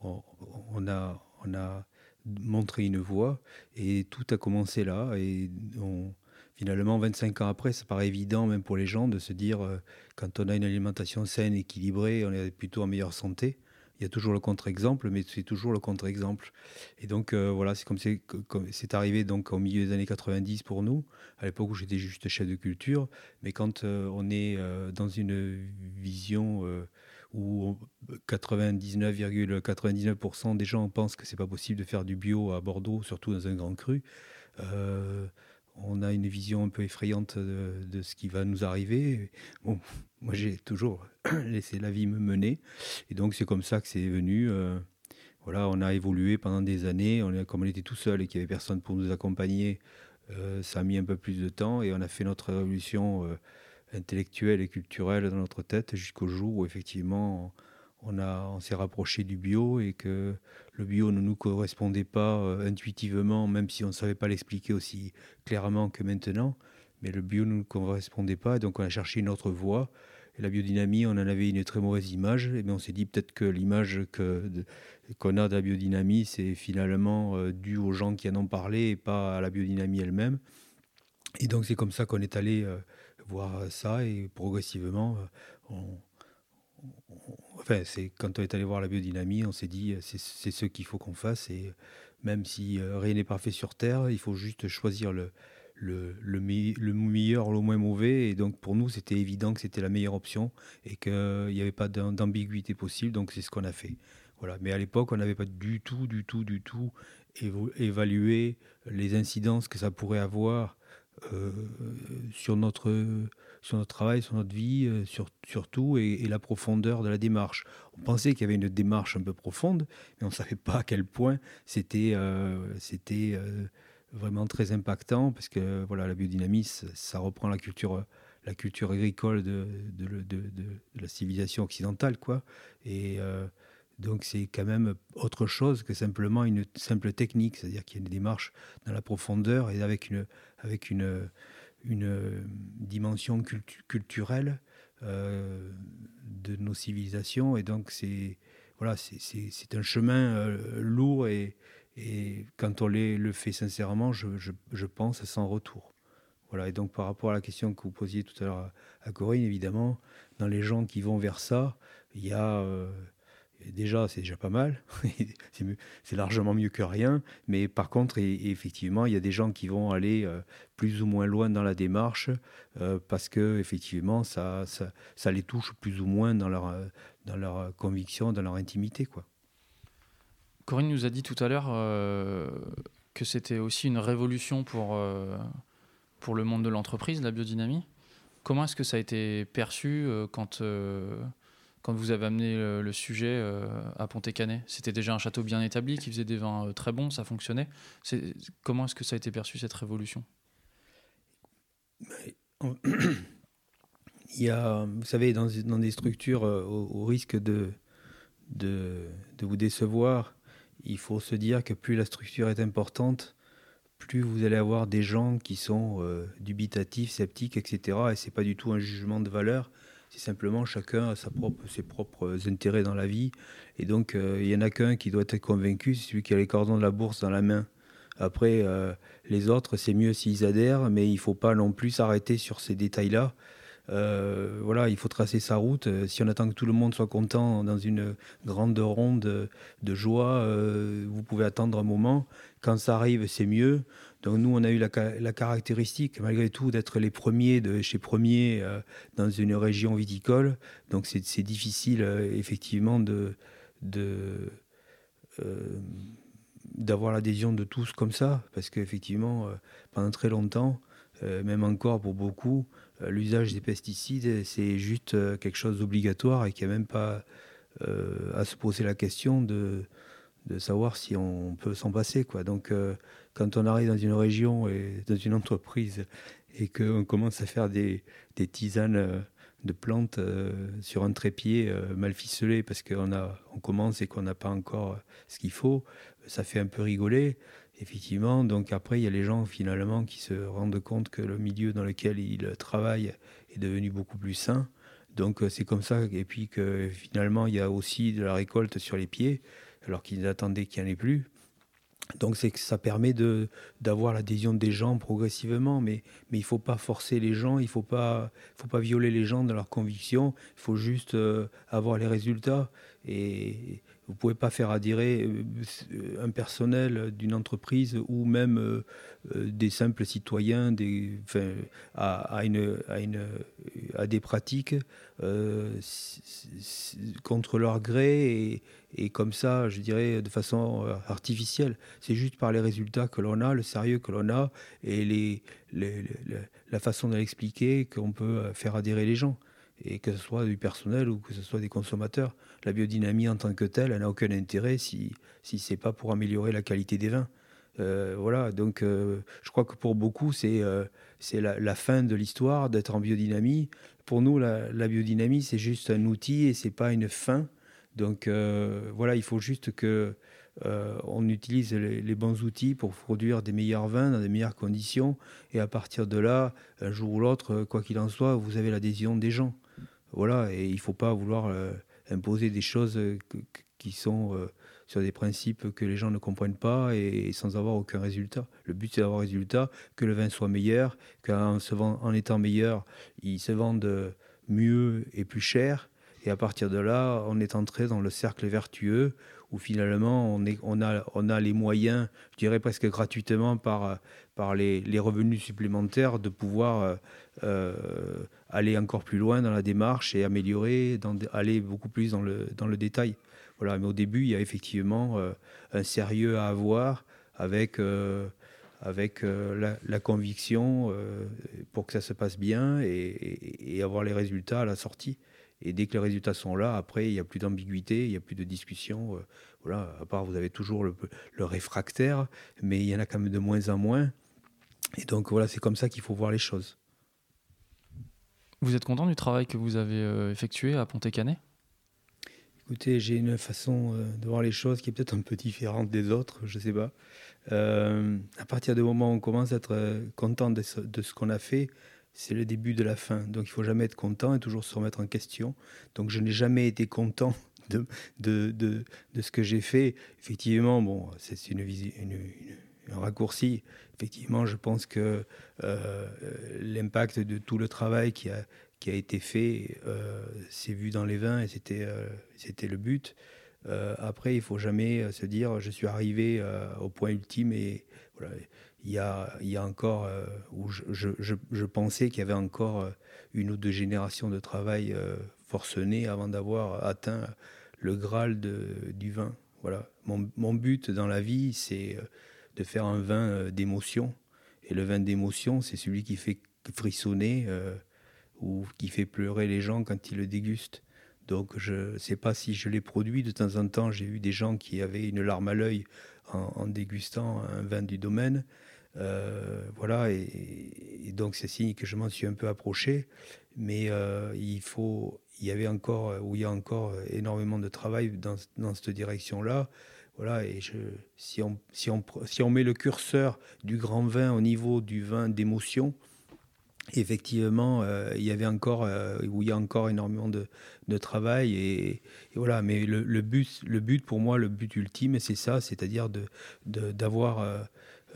on, on a... On a montrer une voie et tout a commencé là et on, finalement vingt-cinq ans après ça paraît évident même pour les gens de se dire euh, quand on a une alimentation saine, équilibrée, on est plutôt en meilleure santé. Il y a toujours le contre-exemple mais c'est toujours le contre-exemple et donc euh, voilà c'est comme c'est, comme c'est arrivé donc au milieu des années quatre-vingt-dix pour nous à l'époque où j'étais juste chef de culture mais quand euh, on est euh, dans une vision euh, où quatre-vingt-dix-neuf virgule quatre-vingt-dix-neuf pour cent des gens pensent que c'est pas possible de faire du bio à Bordeaux, surtout dans un grand cru. Euh, on a une vision un peu effrayante de, de ce qui va nous arriver. Bon, moi j'ai toujours laissé la vie me mener, et donc c'est comme ça que c'est venu. Euh, voilà, on a évolué pendant des années. On a, comme on était tout seul et qu'il y avait personne pour nous accompagner, euh, ça a mis un peu plus de temps, et on a fait notre révolution. Euh, intellectuelle et culturelle dans notre tête jusqu'au jour où effectivement on, a, on s'est rapproché du bio et que le bio ne nous correspondait pas euh, intuitivement, même si on ne savait pas l'expliquer aussi clairement que maintenant, mais le bio ne nous correspondait pas, et donc on a cherché une autre voie. Et la biodynamie, on en avait une très mauvaise image, et bien on s'est dit peut-être que l'image que, de, qu'on a de la biodynamie, c'est finalement euh, dû aux gens qui en ont parlé et pas à la biodynamie elle-même. Et donc c'est comme ça qu'on est allé... Euh, voir ça et progressivement on, on, enfin c'est quand on est allé voir la biodynamie on s'est dit c'est, c'est ce qu'il faut qu'on fasse et même si rien n'est parfait sur terre il faut juste choisir le, le, le, me, le meilleur ou le moins mauvais et donc pour nous c'était évident que c'était la meilleure option et qu'il n'y avait pas d'ambiguïté possible donc c'est ce qu'on a fait voilà. Mais à l'époque on n'avait pas du tout du tout du tout évalué les incidences que ça pourrait avoir Euh, sur notre sur notre travail, sur notre vie, euh, sur, sur tout et, et la profondeur de la démarche. On pensait qu'il y avait une démarche un peu profonde, mais on ne savait pas à quel point c'était euh, c'était euh, vraiment très impactant parce que voilà la biodynamie, ça, ça reprend la culture la culture agricole de de, de, de, de la civilisation occidentale quoi. Et euh, donc c'est quand même autre chose que simplement une simple technique, c'est-à-dire qu'il y a une démarche dans la profondeur et avec une, avec une, une dimension cultu- culturelle euh, de nos civilisations. Et donc c'est, voilà, c'est, c'est, c'est un chemin euh, lourd et, et quand on le fait sincèrement, je, je, je pense sans retour. Voilà, et donc par rapport à la question que vous posiez tout à l'heure à, à Corinne, évidemment, dans les gens qui vont vers ça, il y a... Euh, Déjà, c'est déjà pas mal, c'est, mieux, c'est largement mieux que rien, mais par contre, et, et effectivement, il y a des gens qui vont aller euh, plus ou moins loin dans la démarche, euh, parce que effectivement, ça, ça, ça les touche plus ou moins dans leur, dans leur conviction, dans leur intimité, quoi. Corinne nous a dit tout à l'heure euh, que c'était aussi une révolution pour, euh, pour le monde de l'entreprise, la biodynamie. Comment est-ce que ça a été perçu euh, quand... Euh Quand vous avez amené le, le sujet euh, à Pontet-Canet, c'était déjà un château bien établi qui faisait des vins euh, très bons, ça fonctionnait. C'est, comment est-ce que ça a été perçu, cette révolution ? Il y a, vous savez, dans, dans des structures, euh, au, au risque de, de, de vous décevoir, il faut se dire que plus la structure est importante, plus vous allez avoir des gens qui sont euh, dubitatifs, sceptiques, et cetera. Et ce n'est pas du tout un jugement de valeur. C'est simplement chacun a sa propre, ses propres intérêts dans la vie. Et donc, il euh, n'y en a qu'un qui doit être convaincu, c'est celui qui a les cordons de la bourse dans la main. Après, euh, les autres, c'est mieux s'ils adhèrent, mais il ne faut pas non plus s'arrêter sur ces détails-là. Euh, voilà, il faut tracer sa route. Si on attend que tout le monde soit content dans une grande ronde de joie, euh, vous pouvez attendre un moment. Quand ça arrive, c'est mieux. Donc nous, on a eu la, la caractéristique, malgré tout, d'être les premiers de chez premiers euh, dans une région viticole. Donc c'est, c'est difficile, euh, effectivement, de, de, euh, d'avoir l'adhésion de tous comme ça. Parce qu'effectivement, euh, pendant très longtemps, euh, même encore pour beaucoup, euh, l'usage des pesticides, c'est juste euh, quelque chose d'obligatoire et qu'il n'y a même pas euh, à se poser la question de... de savoir si on peut s'en passer, quoi. Donc, euh, quand on arrive dans une région et dans une entreprise et qu'on commence à faire des, des tisanes de plantes euh, sur un trépied euh, mal ficelé parce qu'on a, on commence et qu'on n'a pas encore ce qu'il faut, ça fait un peu rigoler, effectivement. Donc après, il y a les gens, finalement, qui se rendent compte que le milieu dans lequel ils travaillent est devenu beaucoup plus sain. Donc, c'est comme ça. Et puis que, finalement, il y a aussi de la récolte sur les pieds, alors qu'ils attendaient qu'il n'y en ait plus. Donc c'est que ça permet de, d'avoir l'adhésion des gens progressivement, mais, mais il ne faut pas forcer les gens, il ne faut pas, faut pas violer les gens dans leurs convictions, il faut juste euh, avoir les résultats. Et vous ne pouvez pas faire adhérer un personnel d'une entreprise ou même euh, des simples citoyens des, enfin, à, à, une, à, une, à des pratiques euh, contre leur gré et, et comme ça, je dirais, de façon artificielle. C'est juste par les résultats que l'on a, le sérieux que l'on a et les, les, les, la façon de l'expliquer qu'on peut faire adhérer les gens. Et que ce soit du personnel ou que ce soit des consommateurs. La biodynamie en tant que telle, elle n'a aucun intérêt si, si ce n'est pas pour améliorer la qualité des vins. Euh, voilà, donc euh, je crois que pour beaucoup, c'est, euh, c'est la, la fin de l'histoire d'être en biodynamie. Pour nous, la, la biodynamie, c'est juste un outil et ce n'est pas une fin. Donc euh, voilà, il faut juste que... Euh, on utilise les, les bons outils pour produire des meilleurs vins dans des meilleures conditions et à partir de là, un jour ou l'autre, quoi qu'il en soit, vous avez l'adhésion des gens. Voilà, et il ne faut pas vouloir euh, imposer des choses euh, qui sont euh, sur des principes que les gens ne comprennent pas et, et sans avoir aucun résultat. Le but, c'est d'avoir un résultat, que le vin soit meilleur, qu'en se vend, en étant meilleur, il se vende mieux et plus cher. Et à partir de là, on est entré dans le cercle vertueux où finalement, on, est, on, a, on a les moyens, je dirais presque gratuitement, par, par les, les revenus supplémentaires de pouvoir euh, aller encore plus loin dans la démarche et améliorer, dans, aller beaucoup plus dans le, dans le détail. Voilà. Mais au début, il y a effectivement euh, un sérieux à avoir avec, euh, avec euh, la, la conviction euh, pour que ça se passe bien et, et, et avoir les résultats à la sortie. Et dès que les résultats sont là, après, il n'y a plus d'ambiguïté, il n'y a plus de discussion. Euh, voilà, à part, vous avez toujours le, le réfractaire, mais il y en a quand même de moins en moins. Et donc, voilà, c'est comme ça qu'il faut voir les choses. Vous êtes content du travail que vous avez euh, effectué à Pontet-Canet ? Écoutez, j'ai une façon euh, de voir les choses qui est peut-être un peu différente des autres, je ne sais pas. Euh, à partir du moment où on commence à être euh, content de ce, de ce qu'on a fait, c'est le début de la fin. Donc, il ne faut jamais être content et toujours se remettre en question. Donc, je n'ai jamais été content de, de, de, de ce que j'ai fait. Effectivement, bon, c'est une, une, une, un raccourci. Effectivement, je pense que euh, l'impact de tout le travail qui a, qui a été fait euh, s'est vu dans les vins et c'était, euh, c'était le but. Euh, après, il ne faut jamais se dire « je suis arrivé euh, au point ultime » et voilà. Il y, a, il y a encore, euh, où je, je, je, je pensais qu'il y avait encore une ou deux générations de travail euh, forcené avant d'avoir atteint le Graal de, du vin. Voilà. Mon, mon but dans la vie, c'est de faire un vin d'émotion. Et le vin d'émotion, c'est celui qui fait frissonner euh, ou qui fait pleurer les gens quand ils le dégustent. Donc je ne sais pas si je l'ai produit. De temps en temps, j'ai eu des gens qui avaient une larme à l'œil en, en dégustant un vin du domaine. Euh, voilà, et, et donc c'est signe que je m'en suis un peu approché, mais euh, il faut, il y avait encore, où il y a encore énormément de travail dans, dans cette direction-là. Voilà, et je, si on, si on, si on met le curseur du grand vin au niveau du vin d'émotion, effectivement, euh, il y avait encore, euh, où il y a encore énormément de, de travail et, et voilà. Mais le, le but, le but pour moi, le but ultime, c'est ça, c'est-à-dire de, de d'avoir euh,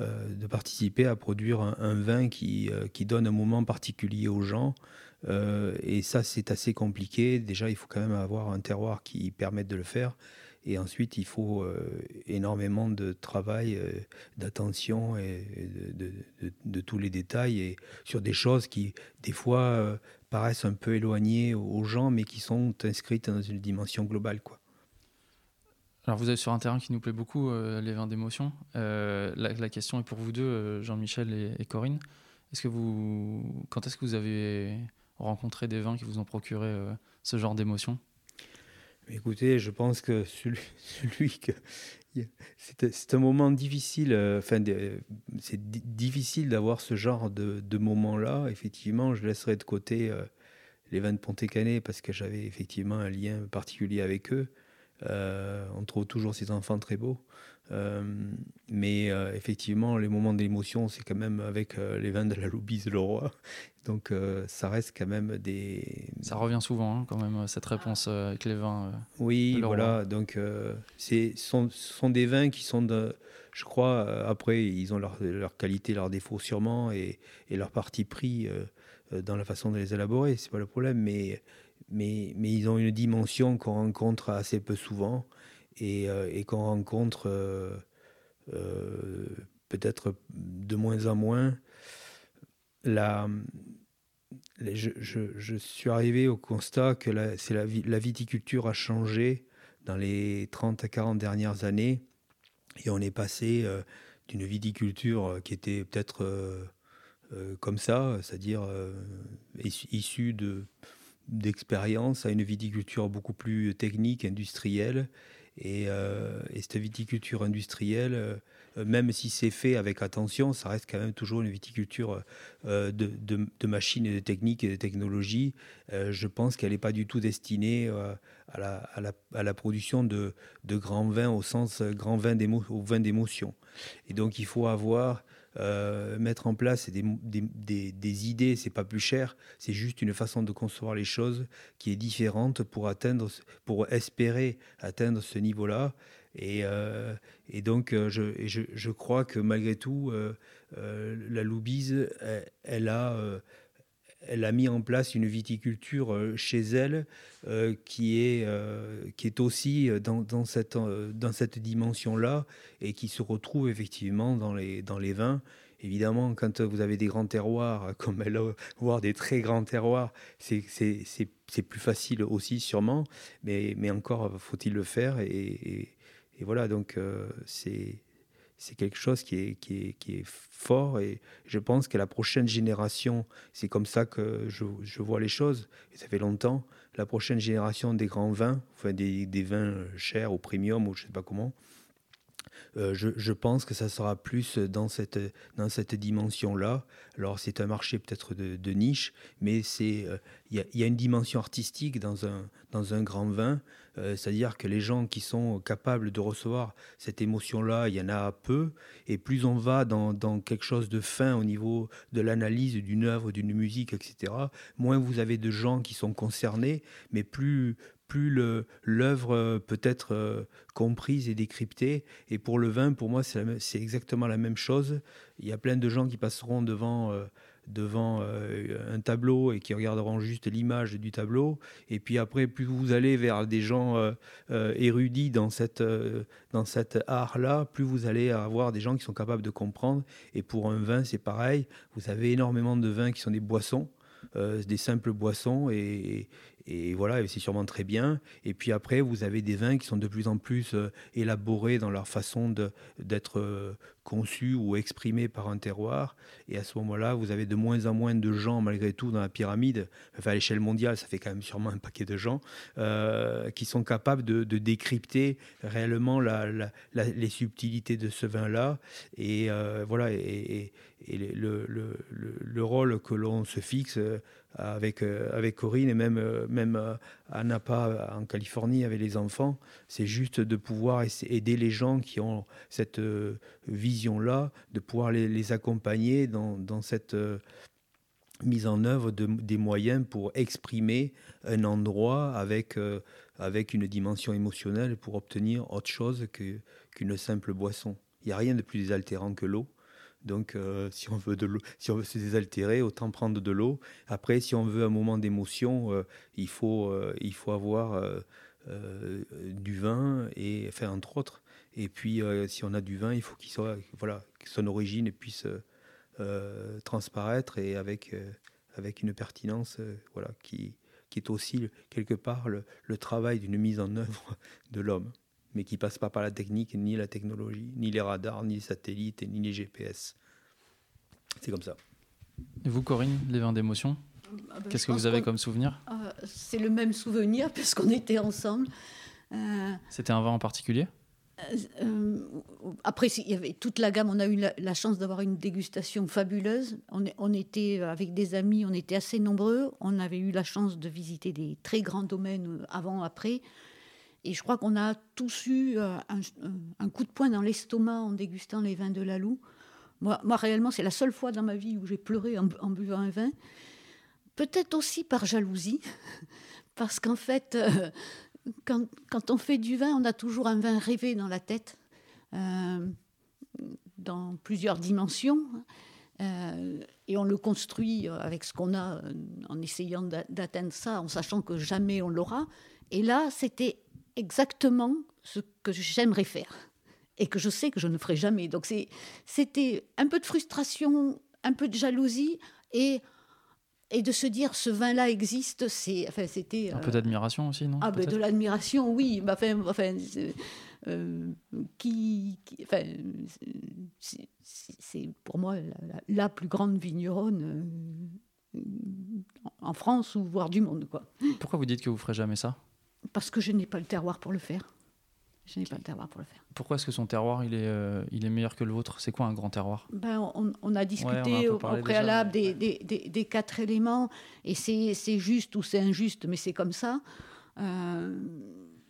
euh, de participer à produire un, un vin qui, euh, qui donne un moment particulier aux gens. Euh, et ça, c'est assez compliqué. Déjà, il faut quand même avoir un terroir qui permette de le faire. Et ensuite, il faut euh, énormément de travail, euh, d'attention et, et de, de, de, de tous les détails et sur des choses qui, des fois, euh, paraissent un peu éloignées aux gens, mais qui sont inscrites dans une dimension globale, quoi. Alors, vous êtes sur un terrain qui nous plaît beaucoup, euh, les vins d'émotion. Euh, la, la question est pour vous deux, euh, Jean-Michel et, et Corinne. Est-ce que vous, quand est-ce que vous avez rencontré des vins qui vous ont procuré euh, ce genre d'émotion ? Écoutez, je pense que celui, celui que c'est, c'est un moment difficile. Euh, enfin, de, c'est d- difficile d'avoir ce genre de, de moment-là. Effectivement, je laisserai de côté euh, les vins de Pontet-Canet parce que j'avais effectivement un lien particulier avec eux. Euh, on trouve toujours ces enfants très beaux. Euh, mais euh, effectivement, les moments d'émotion, c'est quand même avec euh, les vins de Lalou Bize-Leroy. Donc, euh, ça reste quand même des... Ça revient souvent, hein, quand même, cette réponse euh, avec les vins. Euh, oui, voilà. Donc, euh, ce sont, sont des vins qui sont, de, je crois, euh, après, ils ont leurs leur qualités, leurs défauts sûrement, et, et leur parti pris euh, dans la façon de les élaborer. C'est pas le problème, mais... Mais, mais ils ont une dimension qu'on rencontre assez peu souvent et, euh, et qu'on rencontre euh, euh, peut-être de moins en moins. La, les, je, je, je suis arrivé au constat que la, c'est la, la viticulture a changé dans les trente à quarante dernières années et on est passé euh, d'une viticulture qui était peut-être euh, euh, comme ça, c'est-à-dire euh, issue de... d'expérience à une viticulture beaucoup plus technique, industrielle. Et, euh, et cette viticulture industrielle, euh, même si c'est fait avec attention, ça reste quand même toujours une viticulture euh, de, de, de machines et de techniques et de technologies. Euh, je pense qu'elle n'est pas du tout destinée euh, à, la, à, la, à la production de, de grands vins au sens grand vin d'émo, au vin d'émotion. Et donc, il faut avoir... Euh, mettre en place des, des, des, des idées, c'est pas plus cher, c'est juste une façon de concevoir les choses qui est différente pour atteindre, pour espérer atteindre ce niveau-là. Et, euh, et donc, je, et je, je crois que malgré tout, euh, euh, la Loubise, elle, elle a. Euh, Elle a mis en place une viticulture chez elle euh, qui, est, euh, qui est aussi dans, dans, cette, euh, dans cette dimension-là et qui se retrouve effectivement dans les, dans les vins. Évidemment, quand vous avez des grands terroirs, comme elle a, voire des très grands terroirs, c'est, c'est, c'est, c'est plus facile aussi sûrement, mais, mais encore faut-il le faire. Et, et, et voilà, donc euh, c'est... C'est quelque chose qui est, qui est, qui est fort et je pense que la prochaine génération, c'est comme ça que je, je vois les choses, et ça fait longtemps, la prochaine génération des grands vins, enfin des, des vins chers au premium ou je ne sais pas comment, euh, je, je pense que ça sera plus dans cette, dans cette dimension-là. Alors c'est un marché peut-être de, de niche, mais il euh, y, a, y a une dimension artistique dans un, dans un grand vin. Euh, c'est-à-dire que les gens qui sont capables de recevoir cette émotion-là, il y en a peu. Et plus on va dans, dans quelque chose de fin au niveau de l'analyse d'une œuvre, d'une musique, et cetera, moins vous avez de gens qui sont concernés, mais plus, plus le, l'œuvre peut être euh, comprise et décryptée. Et pour le vin, pour moi, c'est, la, c'est exactement la même chose. Il y a plein de gens qui passeront devant... Euh, devant euh, un tableau et qui regarderont juste l'image du tableau. Et puis après, plus vous allez vers des gens euh, euh, érudits dans, cette, euh, dans cet art-là, plus vous allez avoir des gens qui sont capables de comprendre. Et pour un vin, c'est pareil. Vous avez énormément de vins qui sont des boissons, euh, des simples boissons. Et, et, et voilà, c'est sûrement très bien. Et puis après, vous avez des vins qui sont de plus en plus euh, élaborés dans leur façon de, d'être... Euh, conçu ou exprimé par un terroir. Et à ce moment-là, vous avez de moins en moins de gens, malgré tout, dans la pyramide. Enfin, à l'échelle mondiale, ça fait quand même sûrement un paquet de gens euh, qui sont capables de, de décrypter réellement la, la, la, les subtilités de ce vin-là. Et euh, voilà, et, et, et le, le, le, le rôle que l'on se fixe avec, avec Corinne et même, même à Napa, en Californie, avec les enfants, c'est juste de pouvoir aider les gens qui ont cette vision là, de pouvoir les, les accompagner dans, dans cette euh, mise en œuvre de, des moyens pour exprimer un endroit avec, euh, avec une dimension émotionnelle pour obtenir autre chose que, qu'une simple boisson. Il n'y a rien de plus désaltérant que l'eau. Donc, euh, si on veut de l'eau, si on veut se désaltérer, autant prendre de l'eau. Après, si on veut un moment d'émotion, euh, il faut, euh, il faut avoir euh, euh, du vin et, enfin, entre autres. Et puis, euh, si on a du vin, il faut qu'il soit, voilà, que son origine puisse euh, transparaître et avec euh, avec une pertinence, euh, voilà, qui qui est aussi quelque part le, le travail d'une mise en œuvre de l'homme, mais qui passe pas par la technique, ni la technologie, ni les radars, ni les satellites, et ni les G P S. C'est comme ça. Et vous, Corinne, les vins d'émotion, ah ben, qu'est-ce que vous avez qu'on... comme souvenir? euh, C'est le même souvenir, parce qu'on était ensemble. Euh... C'était un vin en particulier? euh, euh, Après, il y avait toute la gamme. On a eu la, la chance d'avoir une dégustation fabuleuse. On, on était avec des amis, on était assez nombreux. On avait eu la chance de visiter des très grands domaines avant, après. Et je crois qu'on a tous eu un, un coup de poing dans l'estomac en dégustant les vins de Lalou. Moi, moi, réellement, c'est la seule fois dans ma vie où j'ai pleuré en, en buvant un vin. Peut-être aussi par jalousie, parce qu'en fait, euh, quand, quand on fait du vin, on a toujours un vin rêvé dans la tête, euh, dans plusieurs dimensions. Euh, et on le construit avec ce qu'on a, en essayant d'atteindre ça, en sachant que jamais on l'aura. Et là, c'était exactement ce que j'aimerais faire et que je sais que je ne ferai jamais. Donc c'est, c'était un peu de frustration, un peu de jalousie et, et de se dire ce vin-là existe. C'est, enfin, c'était, un euh, peu d'admiration aussi, non? Ah ben, de l'admiration, oui. Bah, enfin, enfin, euh, qui, qui, enfin, c'est, c'est pour moi la, la plus grande vigneronne euh, en France ou voire du monde, quoi. Pourquoi vous dites que vous ne ferez jamais ça? Parce que je n'ai pas le terroir pour le faire. Je n'ai okay. pas le terroir pour le faire. Pourquoi est-ce que son terroir, il est, euh, il est meilleur que le vôtre? C'est quoi un grand terroir? ben, on, on a discuté ouais, on a au, au préalable déjà, mais... des, des, des, des quatre éléments, et c'est, c'est juste ou c'est injuste, mais c'est comme ça. Il euh,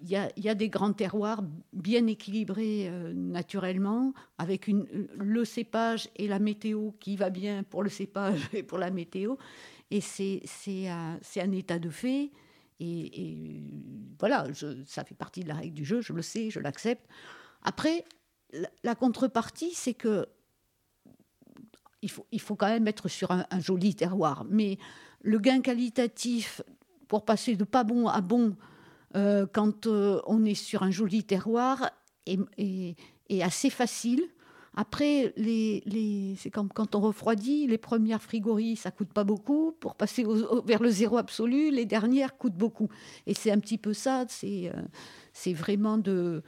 y, y a des grands terroirs bien équilibrés euh, naturellement, avec une, le cépage et la météo qui va bien pour le cépage et pour la météo. Et c'est, c'est, euh, c'est un état de fait. Et, et voilà, je, ça fait partie de la règle du jeu, je le sais, je l'accepte. Après, la, la contrepartie, c'est que il faut, il faut quand même être sur un, un joli terroir. Mais le gain qualitatif pour passer de pas bon à bon euh, quand euh, on est sur un joli terroir est, est, est assez facile. Après, les, les, c'est comme quand on refroidit, les premières frigories, ça ne coûte pas beaucoup. Pour passer au, vers le zéro absolu, les dernières coûtent beaucoup. Et c'est un petit peu ça, c'est, c'est vraiment de,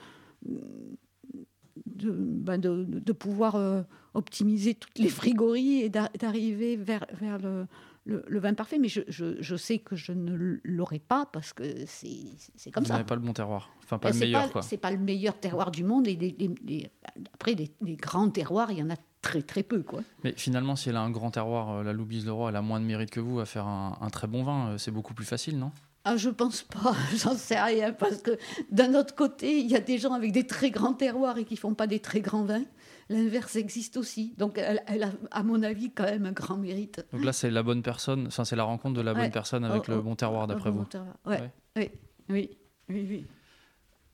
de, ben de, de pouvoir optimiser toutes les frigories et d'arriver vers, vers le, le, le vin parfait. Mais je, je, je sais que je ne l'aurai pas parce que c'est, c'est comme Vous ça. Vous n'avez pas le bon terroir. Enfin, pas ben, le meilleur, pas, quoi. C'est pas le meilleur terroir du monde. Et les, les, les, après, les, les grands terroirs, il y en a très, très peu, quoi. Mais finalement, si elle a un grand terroir, Lalou Bize-Leroy, elle a moins de mérite que vous à faire un, un très bon vin. C'est beaucoup plus facile, non? Ah, je pense pas. J'en sais rien. Parce que d'un autre côté, il y a des gens avec des très grands terroirs et qui font pas des très grands vins. L'inverse existe aussi. Donc, elle, elle a, à mon avis, quand même un grand mérite. Donc là, c'est la bonne personne. Enfin, c'est la rencontre de la ouais. bonne personne avec oh, le bon terroir, d'après oh, vous. Bon terroir. Ouais. Ouais. Oui, oui, oui, oui.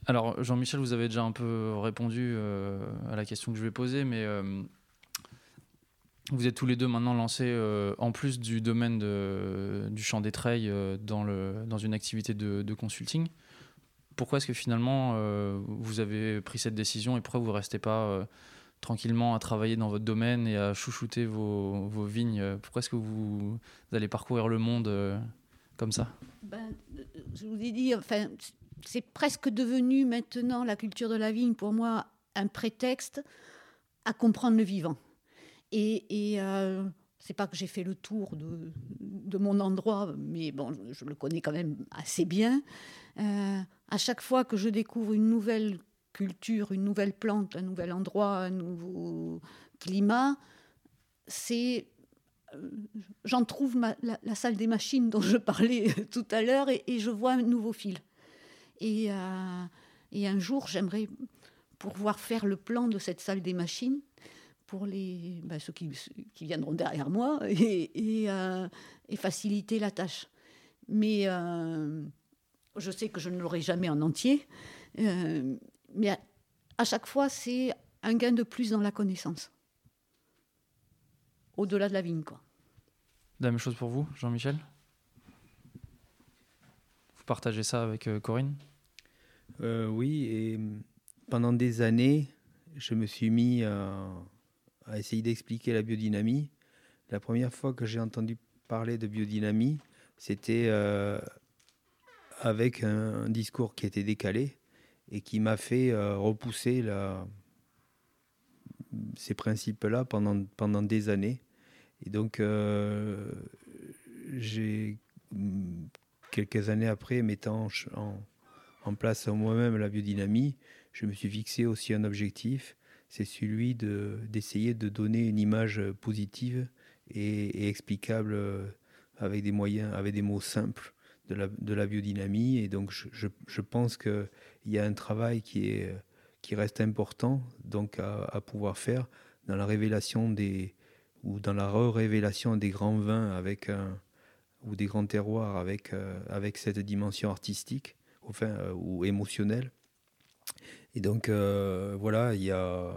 Alors, Jean-Michel, vous avez déjà un peu répondu euh, à la question que je vais poser, mais euh, vous êtes tous les deux maintenant lancés, euh, en plus du domaine de, du champ des treilles, euh, dans, le, dans une activité de, de consulting. Pourquoi est-ce que finalement, euh, vous avez pris cette décision et pourquoi vous ne restez pas euh, tranquillement à travailler dans votre domaine et à chouchouter vos, vos vignes? Pourquoi est-ce que vous, vous allez parcourir le monde euh, comme ça? Ben, je vous ai dit... Enfin... C'est presque devenu maintenant la culture de la vigne, pour moi, un prétexte à comprendre le vivant. Et, et euh, c'est pas que j'ai fait le tour de, de mon endroit, mais bon, je le connais quand même assez bien. Euh, à chaque fois que je découvre une nouvelle culture, une nouvelle plante, un nouvel endroit, un nouveau climat, c'est... j'en trouve ma, la, la salle des machines dont je parlais tout à l'heure et, et je vois un nouveau fil. Et, euh, et un jour, j'aimerais pouvoir faire le plan de cette salle des machines pour les, ben, ceux, qui, ceux qui viendront derrière moi et, et, euh, et faciliter la tâche. Mais euh, je sais que je ne l'aurai jamais en entier. Euh, mais à, à chaque fois, c'est un gain de plus dans la connaissance. au-delà de la vigne, quoi. La même chose pour vous, Jean-Michel ? Vous partagez ça avec euh, Corinne ? euh, Oui, et pendant des années, je me suis mis à, à essayer d'expliquer la biodynamie. La première fois que j'ai entendu parler de biodynamie, c'était euh, avec un, un discours qui était décalé et qui m'a fait euh, repousser la, ces principes-là pendant, pendant des années. Et donc, euh, j'ai, quelques années après, mettant en, en place moi-même la biodynamie, je me suis fixé aussi un objectif, c'est celui de, d'essayer de donner une image positive et, et explicable avec des moyens, avec des mots simples de la, de la biodynamie. Et donc, je, je, je pense qu'il y a un travail qui, est, qui reste important donc à, à pouvoir faire dans la révélation des... ou dans la révélation des grands vins avec un, ou des grands terroirs avec, euh, avec cette dimension artistique enfin, euh, ou émotionnelle. Et donc, euh, voilà, y a,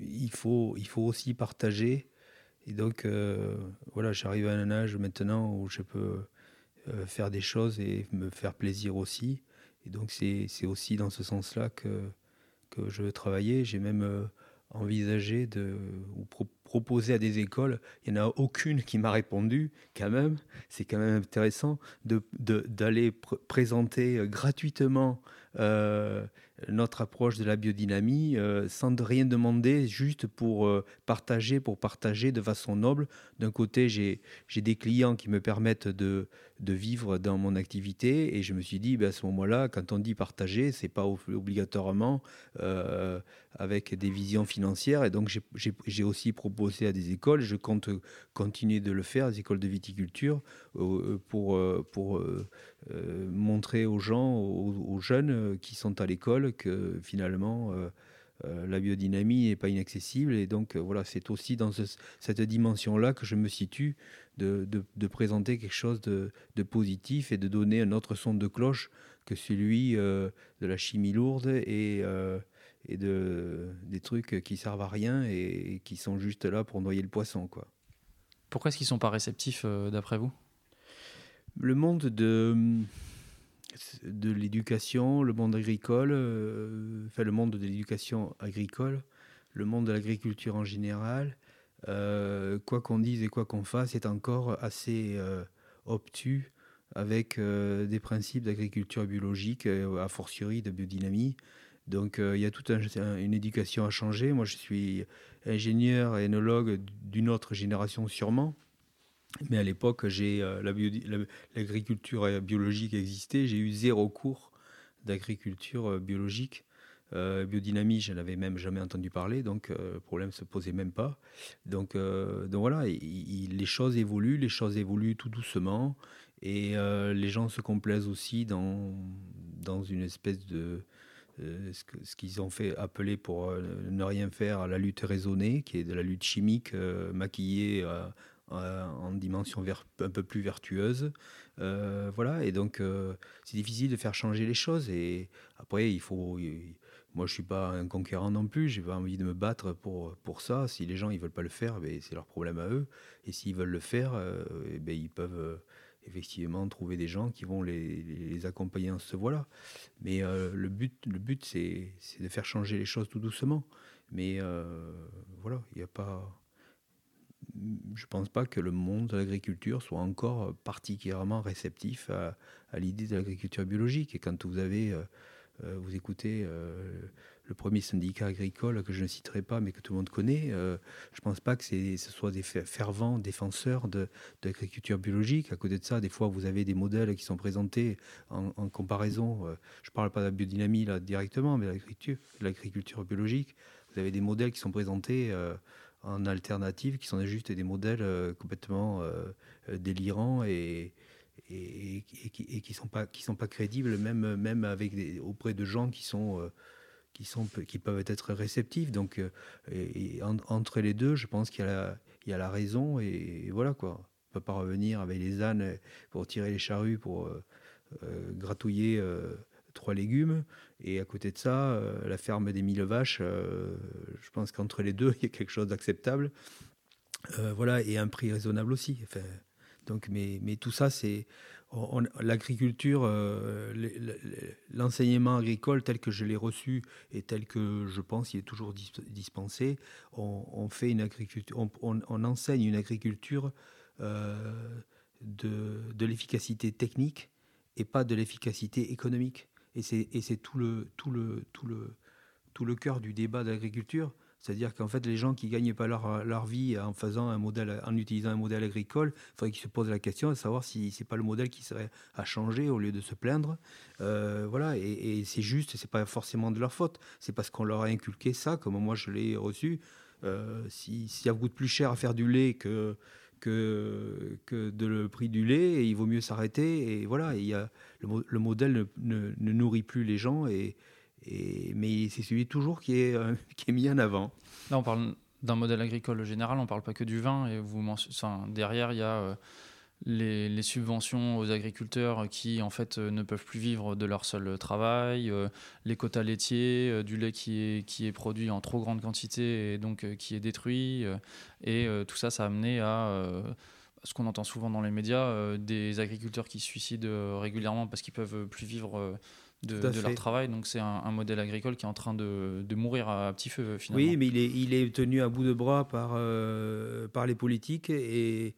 il, faut, il faut aussi partager. Et donc, euh, voilà, j'arrive à un âge maintenant où je peux euh, faire des choses et me faire plaisir aussi. Et donc, c'est, c'est aussi dans ce sens-là que, que je veux travailler. J'ai même... Euh, envisager de, ou pro- proposer à des écoles, il n'y en a aucune qui m'a répondu quand même, c'est quand même intéressant de, de, d'aller pr- présenter gratuitement euh, notre approche de la biodynamie euh, sans de rien demander, juste pour euh, partager, pour partager de façon noble. D'un côté, j'ai, j'ai des clients qui me permettent de, de vivre dans mon activité et je me suis dit, ben, à ce moment-là, quand on dit partager, c'est pas obligatoirement euh, avec des visions financières et donc j'ai, j'ai, j'ai aussi proposé à des écoles, je compte continuer de le faire, des écoles de viticulture euh, pour, euh, pour euh, euh, montrer aux gens, aux, aux jeunes qui sont à l'école que finalement euh, euh, la biodynamie n'est pas inaccessible et donc euh, voilà, c'est aussi dans ce, cette dimension-là que je me situe de, de, de présenter quelque chose de, de positif et de donner un autre son de cloche que celui euh, de la chimie lourde et euh, et de, des trucs qui servent à rien et, et qui sont juste là pour noyer le poisson, quoi. Pourquoi est-ce qu'ils ne sont pas réceptifs, euh, d'après vous ? Le monde de, de l'éducation, le monde agricole, euh, enfin le monde de l'éducation agricole, le monde de l'agriculture en général, euh, quoi qu'on dise et quoi qu'on fasse, est encore assez euh, obtus avec euh, des principes d'agriculture biologique, euh, a fortiori de biodynamie. Donc, euh, il y a toute un, un, une éducation à changer. Moi, je suis ingénieur et œnologue d'une autre génération sûrement. Mais à l'époque, j'ai, euh, la bio, la, l'agriculture biologique existait. J'ai eu zéro cours d'agriculture biologique. Euh, biodynamie, je n'avais même jamais entendu parler. Donc, euh, le problème ne se posait même pas. Donc, euh, donc voilà, il, il, les choses évoluent. Les choses évoluent tout doucement. Et euh, les gens se complaisent aussi dans, dans une espèce de... Euh, ce, que, ce qu'ils ont fait appeler pour euh, ne rien faire à la lutte raisonnée, qui est de la lutte chimique euh, maquillée euh, euh, en dimension ver- un peu plus vertueuse. Euh, voilà, et donc euh, c'est difficile de faire changer les choses. Et après, il faut. Il, moi, je ne suis pas un conquérant non plus, je n'ai pas envie de me battre pour, pour ça. Si les gens ne veulent pas le faire, ben, c'est leur problème à eux. Et s'ils veulent le faire, euh, et ben, ils peuvent. Euh, effectivement trouver des gens qui vont les, les accompagner en ce voie-là. Mais euh, le but, le but c'est, c'est de faire changer les choses tout doucement. Mais euh, voilà, il n'y a pas... Je ne pense pas que le monde de l'agriculture soit encore particulièrement réceptif à, à l'idée de l'agriculture biologique. Et quand vous avez... Euh, vous écoutez euh, le premier syndicat agricole que je ne citerai pas mais que tout le monde connaît, euh, je ne pense pas que c'est, ce soit des fervents défenseurs de, de l'agriculture biologique. À côté de ça, des fois vous avez des modèles qui sont présentés en, en comparaison, euh, je ne parle pas de la biodynamie là directement, mais de l'agriculture, de l'agriculture biologique, vous avez des modèles qui sont présentés euh, en alternative, qui sont juste des modèles euh, complètement euh, délirants et et, et, et qui ne sont, sont pas crédibles, même, même avec des, auprès de gens qui, sont, euh, qui, sont, qui peuvent être réceptifs. Donc, euh, et, et en, entre les deux, je pense qu'il y a la, il y a la raison. Et, et voilà, quoi. On ne peut pas revenir avec les ânes pour tirer les charrues, pour euh, euh, gratouiller euh, trois légumes. Et à côté de ça, euh, la ferme des mille vaches, euh, je pense qu'entre les deux, il y a quelque chose d'acceptable. euh, voilà, et un prix raisonnable aussi. Enfin, donc, mais, mais tout ça, c'est on, on, l'agriculture, euh, l'enseignement agricole tel que je l'ai reçu et tel que je pense il est toujours dispensé. On, on fait une agriculture, on, on, on enseigne une agriculture euh, de, de l'efficacité technique et pas de l'efficacité économique. Et c'est, et c'est tout le tout le tout le tout le cœur du débat de l'agriculture. C'est-à-dire qu'en fait, les gens qui ne gagnent pas leur, leur vie en, faisant un modèle, en utilisant un modèle agricole, il faudrait qu'ils se posent la question de savoir si ce n'est pas le modèle qui serait à changer au lieu de se plaindre. Euh, voilà, et, et c'est juste, ce n'est pas forcément de leur faute. C'est parce qu'on leur a inculqué ça, comme moi je l'ai reçu. Euh, si, si ça coûte plus cher à faire du lait que, que, que de le prix du lait, il vaut mieux s'arrêter. Et voilà, et y a, le, le modèle ne, ne, ne nourrit plus les gens et... Et, mais c'est celui toujours qui est, euh, qui est mis en avant. Là, on parle d'un modèle agricole général, on ne parle pas que du vin. Et vous, enfin, derrière, il y a euh, les, les subventions aux agriculteurs qui, en fait, euh, ne peuvent plus vivre de leur seul travail, euh, les quotas laitiers, euh, du lait qui est, qui est produit en trop grande quantité et donc euh, qui est détruit. Euh, et euh, tout ça, ça a amené à... Euh, ce qu'on entend souvent dans les médias, euh, des agriculteurs qui se suicident euh, régulièrement parce qu'ils ne peuvent plus vivre euh, de, de leur travail. Donc c'est un, un modèle agricole qui est en train de, de mourir à, à petit feu, finalement. Oui, mais il est, il est tenu à bout de bras par, euh, par les politiques. Et,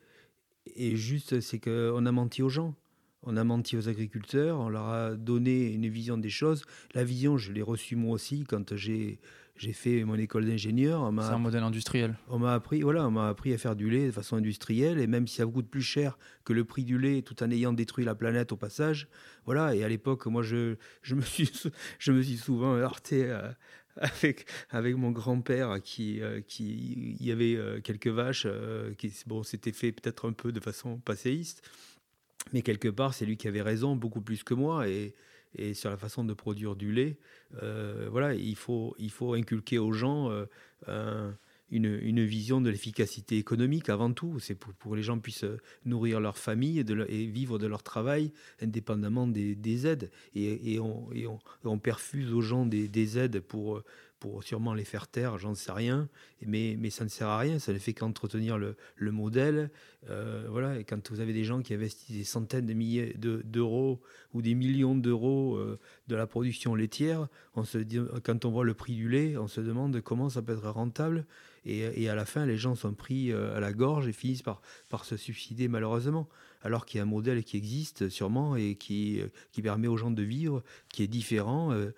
et juste, c'est qu'on a menti aux gens. On a menti aux agriculteurs, on leur a donné une vision des choses. La vision, je l'ai reçue moi aussi quand j'ai... J'ai fait mon école d'ingénieur. On m'a C'est un appris, modèle industriel. On m'a appris, voilà, on m'a appris à faire du lait de façon industrielle, et même si ça coûte plus cher que le prix du lait, tout en ayant détruit la planète au passage, voilà. Et à l'époque, moi, je, je me suis, je me suis souvent heurté à, avec avec mon grand-père qui euh, qui il y avait euh, quelques vaches euh, qui bon, c'était fait peut-être un peu de façon passéiste, mais quelque part, c'est lui qui avait raison beaucoup plus que moi et et sur la façon de produire du lait, euh, voilà, il faut, il faut inculquer aux gens euh, un, une, une vision de l'efficacité économique avant tout. C'est pour, pour que les gens puissent nourrir leur famille et, de, et vivre de leur travail indépendamment des, des aides. Et, et, on, et on, on perfuse aux gens des, des aides pour, pour sûrement les faire taire, j'en sais rien, mais, mais ça ne sert à rien, ça ne fait qu'entretenir le, le modèle. Euh, voilà. Et quand vous avez des gens qui investissent des centaines de milliers de, d'euros ou des millions d'euros euh, de la production laitière, on se dit, quand on voit le prix du lait, on se demande comment ça peut être rentable. Et, et à la fin, les gens sont pris à la gorge et finissent par, par se suicider malheureusement. Alors qu'il y a un modèle qui existe sûrement et qui, qui permet aux gens de vivre, qui est différent. Euh,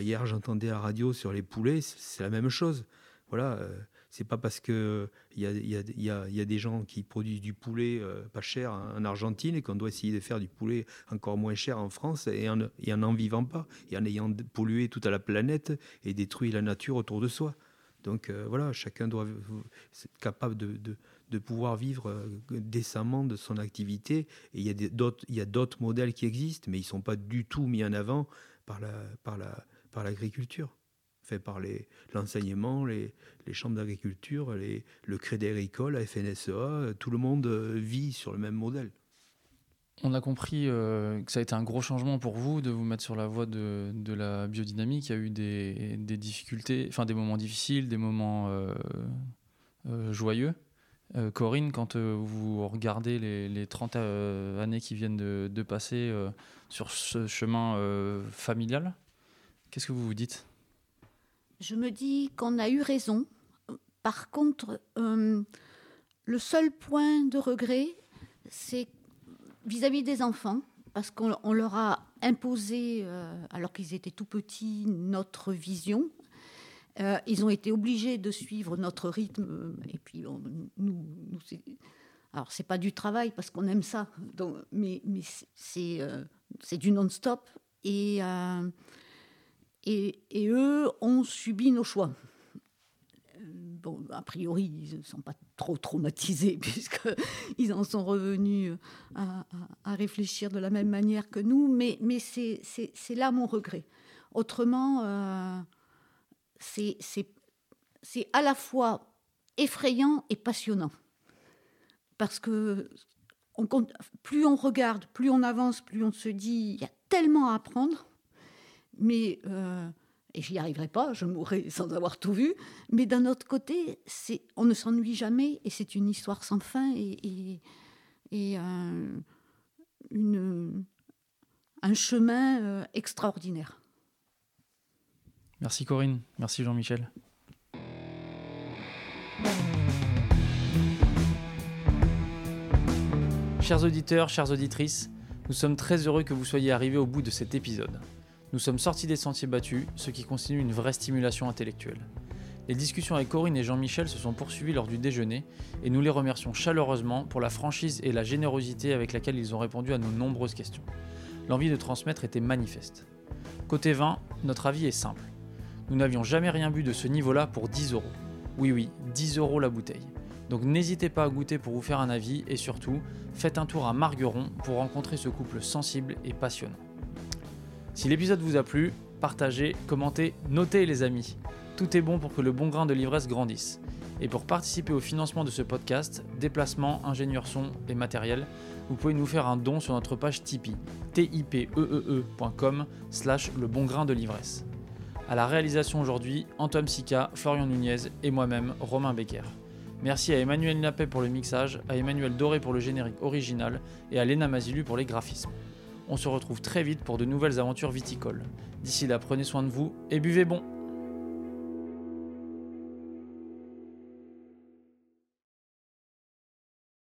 Hier, j'entendais à la radio sur les poulets, c'est la même chose. Voilà, c'est pas parce qu'il y a, y, a, y, a, y a des gens qui produisent du poulet pas cher en Argentine et qu'on doit essayer de faire du poulet encore moins cher en France et en et en, en vivant pas, et en ayant pollué toute la planète et détruit la nature autour de soi. Donc euh, voilà, chacun doit être capable de, de, de pouvoir vivre décemment de son activité. Et il y a des, d'autres, il y a d'autres modèles qui existent, mais ils ne sont pas du tout mis en avant par la... Par la par l'agriculture, fait par les, l'enseignement, les, les chambres d'agriculture, les, le Crédit Agricole, la F N S E A, tout le monde vit sur le même modèle. On a compris euh, que ça a été un gros changement pour vous de vous mettre sur la voie de, de la biodynamique. Il y a eu des, des difficultés, enfin des moments difficiles, des moments euh, euh, joyeux. Euh, Corinne, quand euh, vous regardez les, les trente euh, années qui viennent de, de passer euh, sur ce chemin euh, familial, qu'est-ce que vous vous dites ? Je me dis qu'on a eu raison. Par contre, euh, le seul point de regret, c'est vis-à-vis des enfants, parce qu'on on leur a imposé, euh, alors qu'ils étaient tout petits, notre vision. Euh, ils ont été obligés de suivre notre rythme. Et puis, on, nous, nous c'est, alors c'est pas du travail parce qu'on aime ça, donc, mais, mais c'est, c'est, euh, c'est du non-stop et euh, Et, et eux ont subi nos choix. Bon, a priori, ils ne sont pas trop traumatisés puisqu'ils en sont revenus à, à, à réfléchir de la même manière que nous. Mais, mais c'est, c'est, c'est là mon regret. Autrement, euh, c'est, c'est, c'est à la fois effrayant et passionnant. Parce que on, plus on regarde, plus on avance, plus on se dit « il y a tellement à apprendre ». Mais euh, et j'y arriverai pas, je mourrai sans avoir tout vu. Mais d'un autre côté, c'est, on ne s'ennuie jamais, et c'est une histoire sans fin, et, et, et un, une, un chemin extraordinaire. Merci Corinne, merci Jean-Michel. Chers auditeurs, chères auditrices, nous sommes très heureux que vous soyez arrivés au bout de cet épisode. Nous sommes sortis des sentiers battus, ce qui constitue une vraie stimulation intellectuelle. Les discussions avec Corinne et Jean-Michel se sont poursuivies lors du déjeuner et nous les remercions chaleureusement pour la franchise et la générosité avec laquelle ils ont répondu à nos nombreuses questions. L'envie de transmettre était manifeste. Côté vin, notre avis est simple. Nous n'avions jamais rien bu de ce niveau-là pour dix euros. Oui oui, dix euros la bouteille. Donc n'hésitez pas à goûter pour vous faire un avis et surtout, faites un tour à Margueron pour rencontrer ce couple sensible et passionnant. Si l'épisode vous a plu, partagez, commentez, notez les amis. Tout est bon pour que le bon grain de l'ivresse grandisse. Et pour participer au financement de ce podcast, déplacement, ingénieur son et matériel, vous pouvez nous faire un don sur notre page Tipeee, tipeee.com slash le bon grain de l'ivresse. À la réalisation aujourd'hui, Antoine Sica, Florian Nunez et moi-même, Romain Becker. Merci à Emmanuel Napé pour le mixage, à Emmanuel Doré pour le générique original et à Léna Mazilu pour les graphismes. On se retrouve très vite pour de nouvelles aventures viticoles. D'ici là, prenez soin de vous et buvez bon!